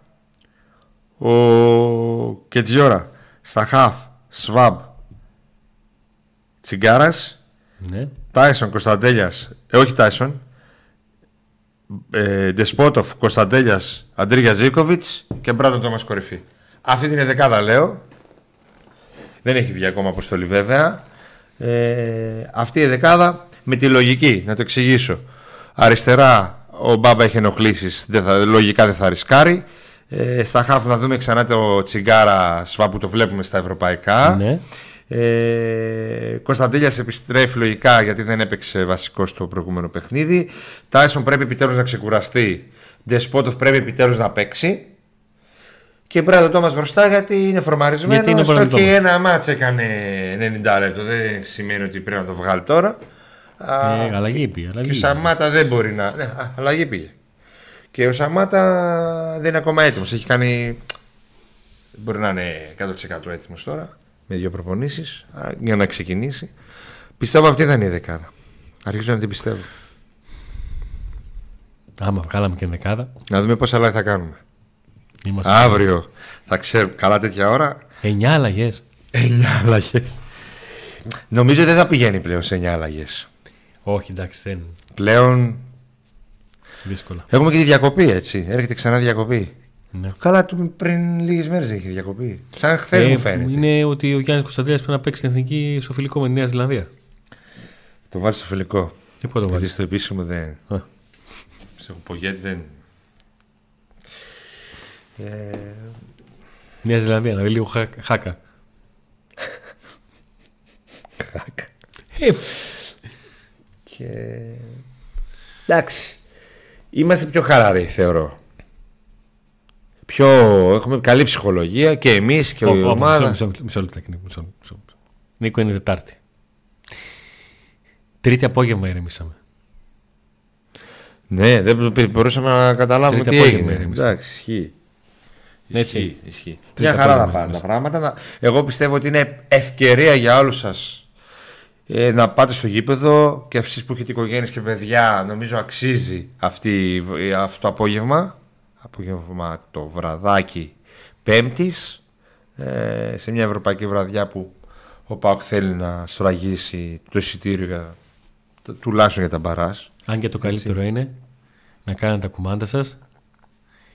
ο Ketsiora. Στα χαφ Svamp. Tsigkaras. Ναι. Tyson Konstantelias. Ε, όχι Tyson. Ε, Despotov Konstantelias. Andrigia Zirkovic. Και Μπράντον Τόμας κορυφή. Αυτή την δεκάδα λέω. Δεν έχει βγει ακόμα αποστολή βέβαια. ε, αυτή η δεκάδα με τη λογική, να το εξηγήσω. Αριστερά ο Μπάμπα έχει ενοχλήσεις, δεν θα, λογικά δεν θα ρισκάρει. Ε, στα χαφ να δούμε ξανά το Τσιγκάρα Σβά που το βλέπουμε στα ευρωπαϊκά. Ναι. Ε, Κωνσταντέλιας επιστρέφει λογικά γιατί δεν έπαιξε βασικό στο προηγούμενο παιχνίδι. Τάισον πρέπει επιτέλους να ξεκουραστεί. Ντεσπότοφ πρέπει επιτέλους να παίξει. Και πρέπει να το Τόμας μπροστά γιατί είναι φορμαρισμένο. Όσο και ένα μάτς έκανε ενενήντα λεπτό. Δεν σημαίνει ότι πρέπει να το βγάλει τώρα. Ε, αλλαγή πήγε. Αλλαγή. Και ο Σαμάτα δεν μπορεί να. Ναι, α, αλλαγή πήγε. Και ο Σαμάτα δεν είναι ακόμα έτοιμος. Έχει κάνει. Μπορεί να είναι εκατό τοις εκατό έτοιμος τώρα. Με δύο προπονήσεις για να ξεκινήσει. Πιστεύω αυτή θα είναι η δεκάδα. Αρχίζω να την πιστεύω. Άμα βγάλαμε και δεκάδα. Να δούμε πόσα άλλα θα κάνουμε. Είμαστε αύριο. Πέρα. Θα ξέρουμε. Καλά τέτοια ώρα. Εννιά αλλαγές. Εννιά αλλαγές. Νομίζω δεν θα πηγαίνει πλέον σε εννιά αλλαγές. Όχι, εντάξει, δεν. Πλέον. Δύσκολα. Έχουμε και τη διακοπή, έτσι. Έρχεται ξανά διακοπή. Ναι. Καλά, πριν λίγες μέρες έχει διακοπή. Σαν χθες ε, μου φαίνεται. Είναι ότι ο Γιάννης Κωνσταντέλιας πρέπει να παίξει την εθνική στο φιλικό με τη Νέα Ζηλανδία. Το βάζει στο φιλικό. Τι πότε το βάζει. Στο επίσημο δεν. Στο κουπογέτη δεν. Ε... Νέα Ζηλανδία, να δει λίγο χα... χάκα. Χάκα. Ε. Και. Εντάξει. Είμαστε πιο χαλαροί, θεωρώ. Πιο... Έχουμε καλή ψυχολογία και εμείς και oh, η ομάδα. Μισό λεπτό. Νίκο, είναι Τετάρτη. Τρίτη απόγευμα ηρεμήσαμε. Ναι, δεν μπορούσαμε να καταλάβουμε τι έγινε. Εντάξει, ισχύει. Ισχύει. Ισχύει. Μια χαρά τα πάντα τα πράγματα. Εγώ πιστεύω ότι είναι ευκαιρία για όλους σας ε, να πάτε στο γήπεδο και εσείς που έχετε οικογένειες και παιδιά. Νομίζω αξίζει αυτή, αυτό το απόγευμα. Απόγευμα το βραδάκι Πέμπτης ε, σε μια ευρωπαϊκή βραδιά που ο ΠΑΟΚ θέλει να σφραγίσει το εισιτήριο για, το, τουλάχιστον για τα μπαράς. Αν και το καλύτερο έτσι είναι να κάνετε τα κουμάντα σας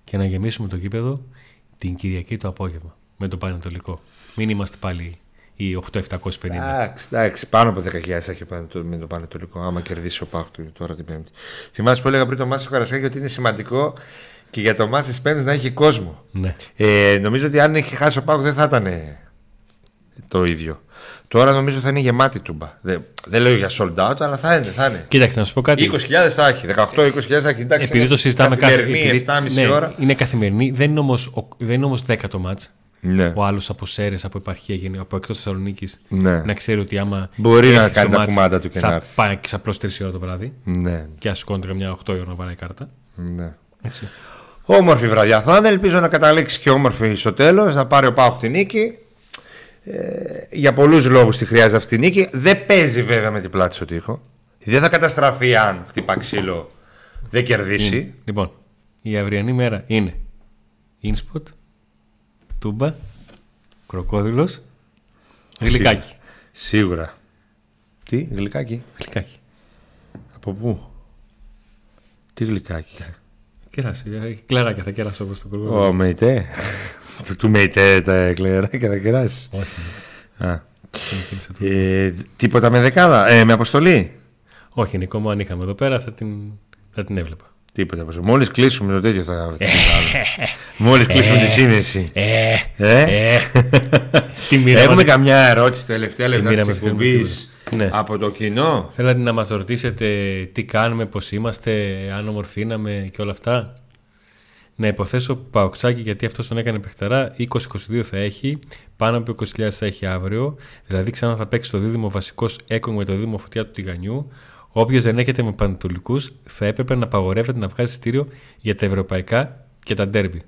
και να γεμίσουμε το γήπεδο την Κυριακή το απόγευμα με το Παναιτωλικό. Μην είμαστε πάλι οι οκτώ επτακόσια πενήντα. Εντάξει, πάνω από δέκα χιλιάδες έχει με το Παναιτωλικό άμα κερδίσει ο ΠΑΟΚ τώρα την Πέμπτη. Θυμάσαι που έλεγα πριν το μάτι στο Καρασκάκι ότι είναι σημαντικό και για το μάτι τη Πέμπτη να έχει κόσμο. Ναι. Ε, νομίζω ότι αν έχει χάσει ο ΠΑΟΚ δεν θα ήταν το ίδιο. Τώρα νομίζω θα είναι γεμάτη Τούμπα. Δεν, δεν λέω για sold out, αλλά θα είναι. Θα είναι. Κοίταξε, να σου πω κάτι. είκοσι χιλιάδες θα έχει, δεκαοκτώ με είκοσι χιλιάδες θα έχει. Εντάξει, επειδή το συζητάμε καθημερινή, εφτά και μισή ναι, ώρα. Είναι καθημερινή, δεν είναι όμως, δεν είναι όμως δέκα το μάτς. Ναι. Ο άλλος από Σέρες, από επαρχία, από εκτός Θεσσαλονίκης. Ναι. Να ξέρει ότι άμα. Μπορεί να κάνει τα κουμάντα του και να. Θα πάει και απλώς τρεις η ώρα το βράδυ. Ναι. Και α κόντρε μια οκτώ η ώρα να βάλει κάρτα. Ναι. Έτσι. Όμορφη βραδιά θα είναι. Ελπίζω να καταλήξει και όμορφη στο τέλος, να πάρει ο ΠΑΟΚ την νίκη. Ε, για πολλούς λόγους τη χρειάζεται αυτή τη νίκη. Δεν παίζει βέβαια με την πλάτη στο τοίχο. Δεν θα καταστραφεί αν χτυπά ξύλο δεν κερδίσει. Mm. Λοιπόν, η αυριανή μέρα είναι Ίνσποτ, Τούμπα, Κροκόδυλος, Γλυκάκι. Σίγουρα. Τι, Γλυκάκι. Γλυκάκι. Από πού? Τι Γλυκάκι? Κεράσει, κλαράκια θα κεράσω όπως το Κροκόδυλο. Ω, Μεϊτέ. Του, του Μεϊτέ τα κλεράκια θα κεράσει. Όχι. Α. Ε, τίποτα με δεκάδα, ε, με αποστολή. Όχι, Νικό μου, αν είχαμε εδώ πέρα θα την, θα την έβλεπα. Τίποτα. Μόλις κλείσουμε το τέτοιο θα. Μόλις κλείσουμε τη σύνδεση. Έχουμε καμιά ερώτηση τελευταία λεπτά της εκπομπής από το κοινό? Θέλατε να μας ρωτήσετε τι κάνουμε, πώς είμαστε, αν ομορφήναμε και όλα αυτά. Να υποθέσω Παοξάκη, γιατί αυτό τον έκανε παιχταρά. είκοσι είκοσι δύο θα έχει, πάνω από είκοσι χιλιάδες θα έχει αύριο. Δηλαδή ξανά θα παίξει το δίδυμο βασικός Ekong με το δίδυμο Φωτιά του Τηγανιού. Όποιος δεν έχετε με Παναιτωλικούς θα έπρεπε να απαγορεύεται να βγάζει στήριο για τα ευρωπαϊκά και τα ντέρμπι.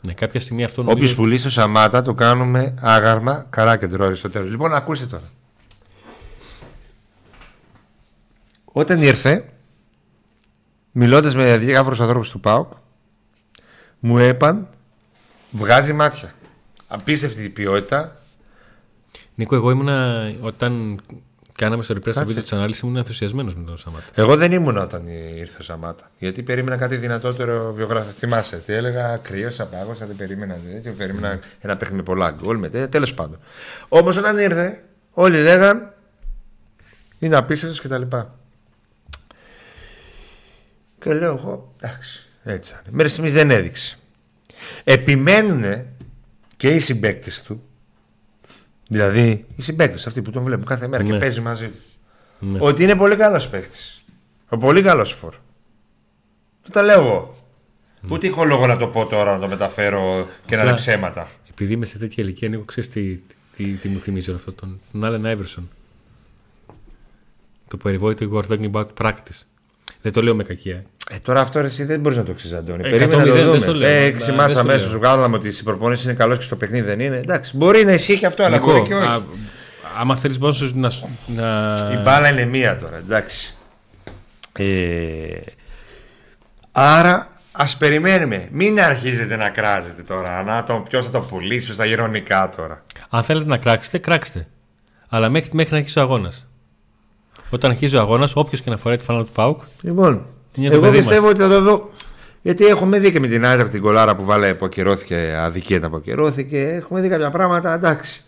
Ναι, κάποια στιγμή αυτό νομίζω. Όποιος πουλήσει στο Σαμάτα το κάνουμε άγαρμα, καρά κεντρό Αριστοτέλους. Λοιπόν, ακούστε τώρα. Όταν ήρθε, μιλώντας με διάφορους ανθρώπους του ΠΑΟΚ, μου έπαν, βγάζει μάτια. Απίστευτη η ποιότητα. Νίκο, εγώ ήμουνα όταν κάναμε στο repress το βίντεο της ανάλυσης, ήμουν ενθουσιασμένος με τον Σαμάτα. Εγώ δεν ήμουνα όταν ήρθε ο Σαμάτα. Γιατί περίμενα κάτι δυνατότερο βιογραφικό. Θυμάσαι τι έλεγα, κρύωσα, πάγωσα, δεν περίμενα. Δεν περίμενα mm. ένα παιχνίδι με πολλά γκολ. Τέλος πάντων. Όμως όταν ήρθε, όλοι λέγαν είναι απίστευτος κτλ. Και λέω εγώ, εντάξει, έτσι θα είναι. Μέχρι στιγμής δεν έδειξε. Επιμένουν και οι συμπαίκτες του, δηλαδή οι συμπαίκτες αυτοί που τον βλέπουν κάθε μέρα, ναι, και παίζει μαζί του, ναι, ότι είναι πολύ καλός παίκτης. Ο πολύ καλός φορ. Το τα λέω εγώ. Mm. Ούτε έχω λόγο να το πω τώρα, να το μεταφέρω και να είναι ψέματα. Επειδή είμαι σε τέτοια ηλικία, Νίκο, ξέρεις τι, τι, τι μου θυμίζει αυτό, τον, τον Άλεν Άιβερσον. Το περιβόητο you are talking about practice. Δεν το λέω με κακία. Ε, τώρα αυτό εσύ δεν μπορείς να το ξέρεις, Αντώνη. Ε, Περίμενα να το δούμε. Έξι μάτς αμέσως βγάλαμε ότι η προπόνηση είναι καλός και στο παιχνίδι δεν είναι. Εντάξει, μπορεί να ισχύει και αυτό, Νικό, αλλά μπορεί και όχι. Α, άμα θέλεις μπορείς να, να... Η μπάλα είναι μία τώρα, εντάξει. Ε, άρα ας περιμένουμε. Μην αρχίζετε να κράζετε τώρα. Ποιος θα το πουλήσει, ποιος θα γερονικά τώρα. Αν θέλετε να κράξετε, κράξτε. Αλλά μέχρι, μέχρι να αρχίσει ο αγώνας. Όταν αρχίζει ο αγώνας, όποιος και να φοράει τη φανέλα του ΠΑΟΚ. Λοιπόν, εγώ πιστεύω μας. Ότι θα το δω. Γιατί έχουμε δει και με την Άιντραχτ την κολάρα που βάλε, αποκαιρώθηκε, αδικέτα αποκαιρώθηκε. Έχουμε δει κάποια πράγματα, εντάξει.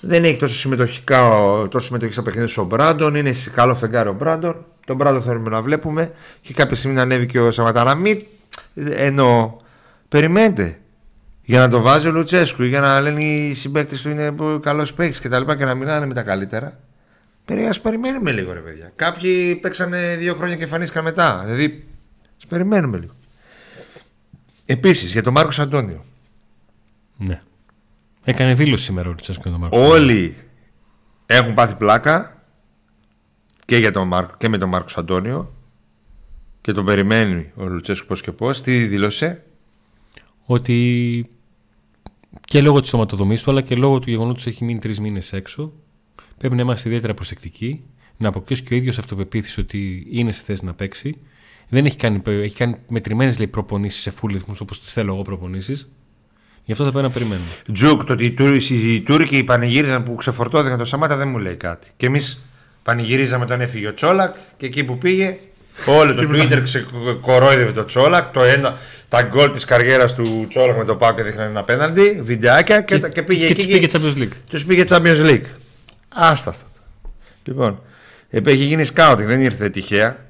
Δεν έχει τόσο συμμετοχικά, τόσο συμμετοχή στα παιχνίδια ο Μπράντον. Είναι καλό φεγγάρι ο Μπράντον. Τον Μπράντον θέλουμε να βλέπουμε. Και κάποια στιγμή να ανέβει και ο Σαματάρα. Μην εννοώ. Περιμένετε. Για να το βάζει ο Λουτσέσκου, για να λένε οι συμπαίκτες του είναι καλός παίκτης κτλ. Και, και να μιλάνε με τα καλύτερα. Ας περιμένουμε λίγο, ρε παιδιά. Κάποιοι παίξανε δύο χρόνια και εμφανίστηκαν μετά. Δηλαδή, ας περιμένουμε λίγο. Επίσης, για τον Μάρκο Αντώνιο. Ναι. Έκανε δήλωση σήμερα ο Λουτσέσκου για τον Μάρκο. Όλοι έχουν πάθει πλάκα και, για τον Μάρκο, και με τον Μάρκο Αντώνιο. Και τον περιμένει ο Λουτσέσκου πώς και πώς. Τι δήλωσε? Ότι και λόγω της σωματοδομής του, αλλά και λόγω του γεγονότος ότι έχει μείνει τρεις μήνες έξω, πρέπει να είμαστε ιδιαίτερα προσεκτικοί, να αποκτήσει και ο ίδιος αυτοπεποίθηση ότι είναι σε θέση να παίξει. Δεν έχει κάνει, έχει κάνει μετρημένες προπονήσεις σε full ρυθμούς όπως τις θέλω εγώ προπονήσεις. Γι' αυτό θα πρέπει να περιμένουμε. Τζουκ, το ότι οι Τούρκοι πανηγύριζαν που ξεφορτώθηκαν το Σαμάτα δεν μου λέει κάτι. Και εμείς πανηγυρίζαμε όταν έφυγε ο Τσόλακ και εκεί που πήγε, όλο το Twitter ξεκορόιδευε το Τσόλακ. Το ένα, τα γκολ της καριέρας του Τσόλακ με το ΠΑΟΚ έδειχναν ένα πέναντι, βιντεάκια και, και, και πήγε και εκεί. Του πήγε Champions League. Άστα αυτά. Λοιπόν, έχει γίνει σκάουτινγκ, δεν ήρθε τυχαία.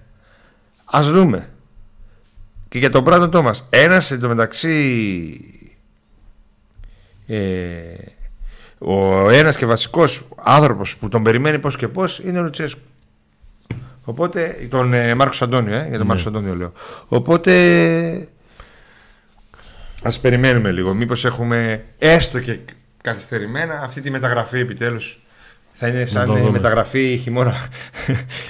Ας δούμε. Και για τον Μπράντον Τόμας. Ένας εντωμεταξύ ε, ο ένας και βασικός άνθρωπος που τον περιμένει πώς και πώς είναι ο Λουτσέσκου. Οπότε τον ε, Μάρκος Αντώνιο, ε, για τον ναι. Μάρκος Αντώνιο λέω. Οπότε ας περιμένουμε λίγο. Μήπως έχουμε έστω και καθυστερημένα αυτή τη μεταγραφή επιτέλους. Θα είναι σαν η μεταγραφή χειμώνα.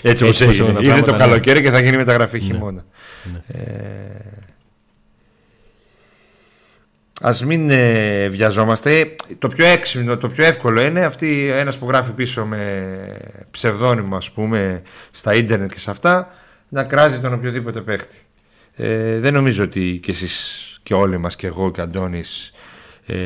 Έτσι όπως έγινε. Ήρθε το καλοκαίρι και θα γίνει μεταγραφή χειμώνα. Ναι. Ε... Ας μην ε, βιαζόμαστε. Το πιο έξυπνο, το πιο εύκολο είναι αυτή, ένας που γράφει πίσω με ψευδόνυμο, ας πούμε, στα ίντερνετ και σε αυτά, να κράζει τον οποιοδήποτε παίχτη. Ε, δεν νομίζω ότι κι εσείς και όλοι μας και εγώ και Αντώνης ε,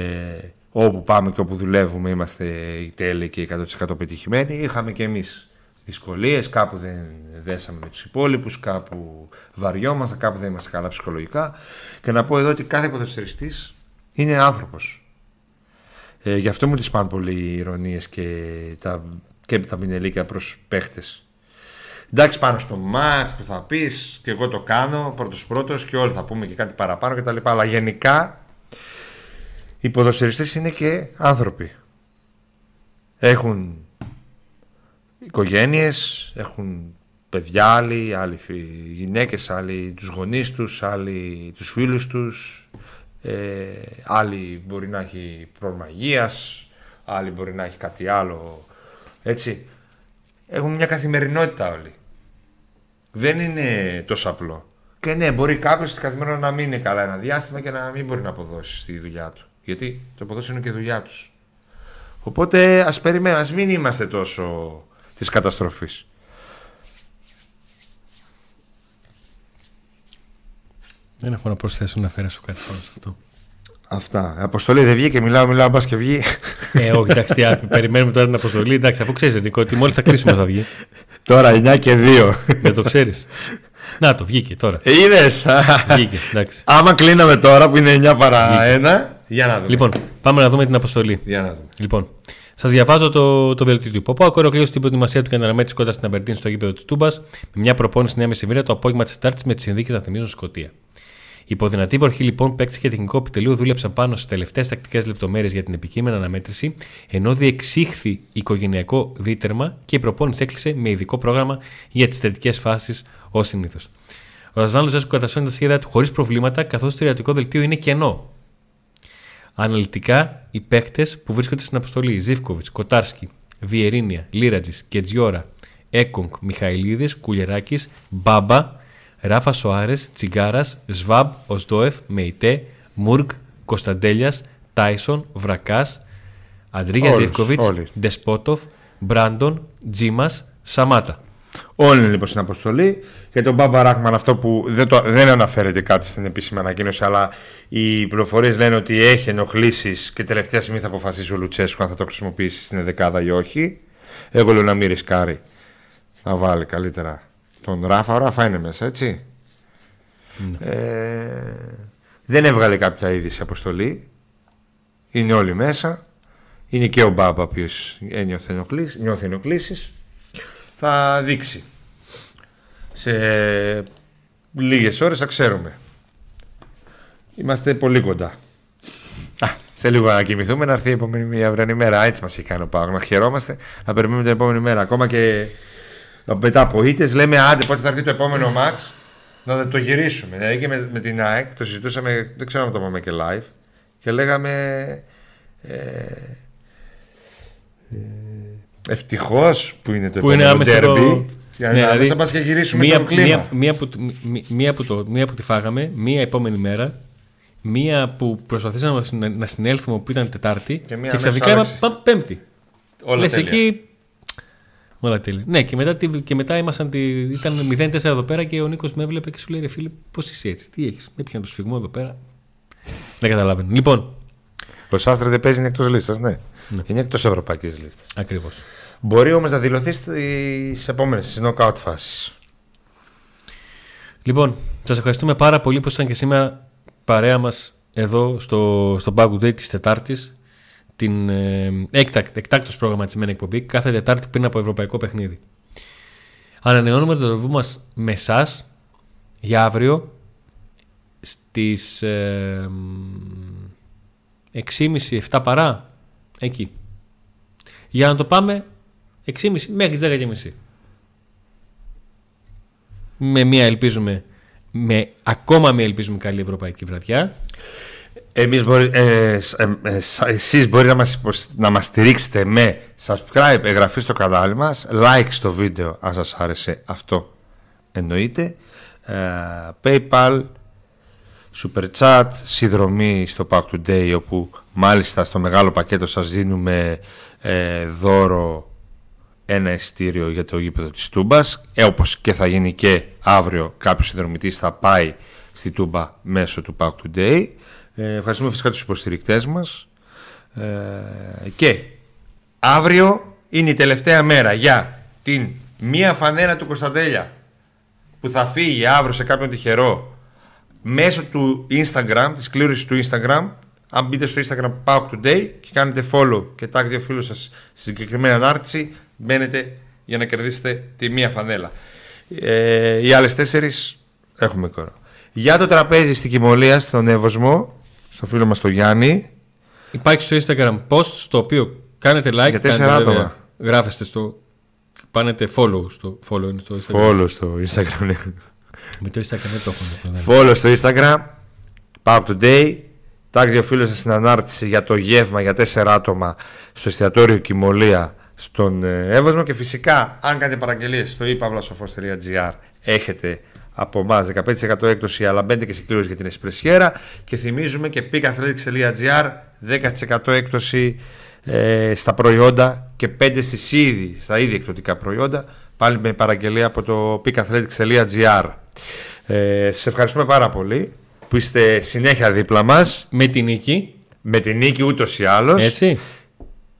όπου πάμε και όπου δουλεύουμε είμαστε οι τέλειοι και εκατό τοις εκατό πετυχημένοι. Είχαμε και εμείς δυσκολίες, κάπου δεν δέσαμε με τους υπόλοιπους, κάπου βαριόμαστε, κάπου δεν είμαστε καλά ψυχολογικά. Και να πω εδώ ότι κάθε ποδοσφαιριστής είναι άνθρωπος. Ε, γι' αυτό μου τις πάνε πολύ οι ειρωνίες και τα, και τα πινελίκια προς παίχτες. Εντάξει, πάνω στο μάτς που θα πεις και εγώ το κάνω πρώτος πρώτος και όλοι θα πούμε και κάτι παραπάνω κτλ. Αλλά γενικά οι ποδοσφαιριστές είναι και άνθρωποι. Έχουν οικογένειες, έχουν παιδιά άλλοι, άλλοι γυναίκες, άλλοι τους γονείς τους, άλλοι τους φίλους τους, ε, άλλοι μπορεί να έχει πρόβλημα υγείας, άλλοι μπορεί να έχει κάτι άλλο, έτσι. Έχουν μια καθημερινότητα όλοι. Δεν είναι τόσο απλό. Και ναι, μπορεί κάποιος στην καθημερινότητα να μην είναι καλά ένα διάστημα και να μην μπορεί να αποδώσει στη δουλειά του. Γιατί το ποδόσφαιρο είναι και δουλειά τους. Οπότε ας περιμένουμε, ας μην είμαστε τόσο της καταστροφής. Δεν έχω να προσθέσω να φέρω σου κάτι πάνω σε αυτό. Αυτά. Αποστολή δεν βγήκε, μιλάω, μιλάω, μπας και βγει. Ε, όχι, εντάξει, περιμένουμε τώρα την αποστολή. Εντάξει, αφού ξέρεις, Νικό, ότι μόλις θα κρίσουμε θα βγει. Τώρα εννιά και δύο. Δεν το ξέρεις. Να το, βγήκε τώρα. Είδες. Βγήκε, εντάξει. Άμα κλείναμε τώρα που είναι εννιά παρά ένα. Για να δούμε. Λοιπόν, πάμε να δούμε την αποστολή. Για να δούμε. Λοιπόν, Σας διαβάζω το, το βελτίο του. Ο ΠΑΟΚ ολοκλήρωσε την προετοιμασία του για την αναμέτρηση κοντά στην Αμπερντίν στο γήπεδο τη Τούμπα με μια προπόνηση εννιά και τριάντα το απόγευμα τη Τετάρτη με τι συνδίκε να θυμίζουν σκοτία. Υπό δυνατή βροχή λοιπόν, παίκτες και τεχνικό επιτελείο δούλεψαν πάνω στις τελευταίες τακτικές λεπτομέρειες για την επικείμενη αναμέτρηση, ενώ διεξήχθη οικογενειακό δίτερμα και η προπόνηση έκλεισε με ειδικό πρόγραμμα για τις θετικές φάσεις ως συνήθως. Ο Ρασβάν Λουτσέσκου κατασώνει τα σχέδια του χωρίς προβλήματα, καθώς το ιατρικό δελτίο είναι κενό. Αναλυτικά, οι παίκτες που βρίσκονται στην αποστολή Ζίβκοβιτς, Κοτάρσκι, Βιερίνια, Λίρατζης, Κετζιόρα, Έκονγκ, Μιχαηλίδης, Κουλιεράκης, Μπάμπα, Ράφα Σοάρες, Τσιγκάρας, Σβάμπ, Οσδόεφ, Μεϊτέ, Μούργκ, Κωνσταντέλιας, Τάισον, Βρακάς, Αντρίγια Ζιρκοβιτς, Ντεσπότοφ, Μπράντον, Τζίμας, Σαμάτα. Όλοι είναι λοιπόν στην αποστολή. Για τον Μπάμπα Ράχμαν, αυτό που δεν, το, δεν αναφέρεται κάτι στην επίσημη ανακοίνωση, αλλά οι πληροφορίες λένε ότι έχει ενοχλήσεις και τελευταία στιγμή θα αποφασίσει ο Λουτσέσκου αν θα το χρησιμοποιήσει στην δεκάδα ή όχι. Εγώ λέω να μην ρισκάρει. Να βάλει καλύτερα τον Ράφα, ο Ράφα είναι μέσα, έτσι. Ναι. Ε, δεν έβγαλε κάποια είδηση αποστολή. Είναι όλοι μέσα. Είναι και ο Μπάμπα, ο οποίος νιώθει ενοχλήσεις. Θα δείξει. Σε λίγες ώρες θα ξέρουμε. Είμαστε πολύ κοντά. Α, σε λίγο να κοιμηθούμε, να έρθει η επόμενη η αυριανή μέρα. Έτσι μας έχει κάνει ο Πάοκ. Να χαιρόμαστε, να περιμένουμε την επόμενη μέρα. Ακόμα και μετά από ήττες λέμε άντε πότε θα έρθει το επόμενο μάτς να το γυρίσουμε. Δηλαδή και με, με την ΑΕΚ το συζητούσαμε, δεν ξέρω αν το είπαμε και live, και λέγαμε ε, ευτυχώς που είναι το που επόμενο είναι derby το... για ναι, να δηλαδή, θα πας και γυρίσουμε μία, το κλίμα. Μία, μία, που, μία, που το, μία που τη φάγαμε, μία επόμενη μέρα, μία που προσπαθήσαμε να, να συνέλθουμε που ήταν Τετάρτη και, και ξαφνικά είπαμε Πέμπτη. Όλα τέλεια. Ναι, και μετά, και μετά ήμασταν, ήταν μηδέν τέσσερα εδώ πέρα και ο Νίκος με έβλεπε και σου λέει: ρε φίλε, πώς είσαι έτσι, τι έχεις, με πιάνε το σφιγμό εδώ πέρα. Δεν καταλαβαίνω. Λοιπόν. Ο Σάστρε δεν παίζει, είναι εκτός λίστας, ναι. ναι. Είναι εκτός ευρωπαϊκής λίστας. Ακριβώς. Μπορεί όμως να δηλωθεί στις επόμενες, στις νοκάουτ φάσεις. Λοιπόν, σας ευχαριστούμε πάρα πολύ που ήσασταν και σήμερα παρέα μας εδώ στο, στο Bug Day της Τετάρτης. Την ε, εκτάκ, εκτάκτως προγραμματισμένη εκπομπή κάθε Τετάρτη πριν από ευρωπαϊκό παιχνίδι. Ανανεώνουμε το ραντεβού μας με εσάς για αύριο στις ε, έξι και μισή επτά παρά εκεί. Για να το πάμε έξι και μισή μέχρι τις δέκα και μισή. Με μία ελπίζουμε, με, ακόμα μία ελπίζουμε καλή ευρωπαϊκή βραδιά. Εμείς μπορεί, ε, ε, ε, εσείς μπορείτε να μας, να μας στηρίξετε με subscribe, εγγραφή στο κανάλι μας, like στο βίντεο αν σας άρεσε αυτό εννοείται, ε, PayPal, Super Chat, συνδρομή στο Pack Today όπου μάλιστα στο μεγάλο πακέτο σας δίνουμε ε, δώρο ένα εισιτήριο για το γήπεδο της Τούμπας, ε, όπως και θα γίνει και αύριο κάποιος συνδρομητής θα πάει στη Τούμπα μέσω του Pack Today. Ε, ευχαριστούμε φυσικά τους υποστηρικτές μας ε, και αύριο είναι η τελευταία μέρα για την μία φανέρα του Κωνσταντέλια που θα φύγει αύριο σε κάποιον τυχερό μέσω του Instagram, της κλήρωσης του Instagram. Αν μπείτε στο Instagram Paok Today και κάνετε follow και tag δύο φίλους σας στη συγκεκριμένη ανάρτηση, μπαίνετε για να κερδίσετε τη μία φανέλα. ε, Οι άλλες τέσσερις έχουμε κόρο. Για το τραπέζι στην Κιμωλία, στον Euosmo, στο φίλο μας τον Γιάννη. Υπάρχει στο Instagram post στο οποίο κάνετε like. Για τέσσερα άτομα. Γράφεστε στο. Πάνετε follow στο, follow είναι στο Instagram. Follow στο Instagram. Ναι. Με το Instagram δεν το έχω. Follow στο Instagram. Paok Today. Tag δύο φίλους σας στην ανάρτηση για το γεύμα για τέσσερα άτομα στο εστιατόριο Κιμωλία, στον Euosmo. Και φυσικά, αν κάνετε παραγγελίες στο e pavlasof τελεία gr, έχετε από εμάς δεκαπέντε τοις εκατό έκπτωση, αλλά μπαίνετε και σε κλήρωση για την εσπρεσιέρα. Και θυμίζουμε και peak athletics τελεία gr δέκα τοις εκατό έκπτωση ε, στα προϊόντα και πέντε τοις εκατό στις ήδη, στα ήδη εκπτωτικά προϊόντα, πάλι με παραγγελία από το peak athletics τελεία gr. ε, Σας ευχαριστούμε πάρα πολύ που είστε συνέχεια δίπλα μας. Με την νίκη. Με την νίκη ούτως ή άλλως. Έτσι.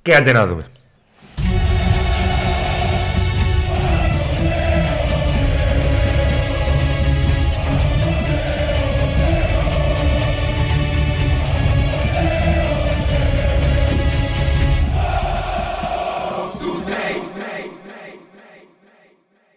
Και άντε να δούμε.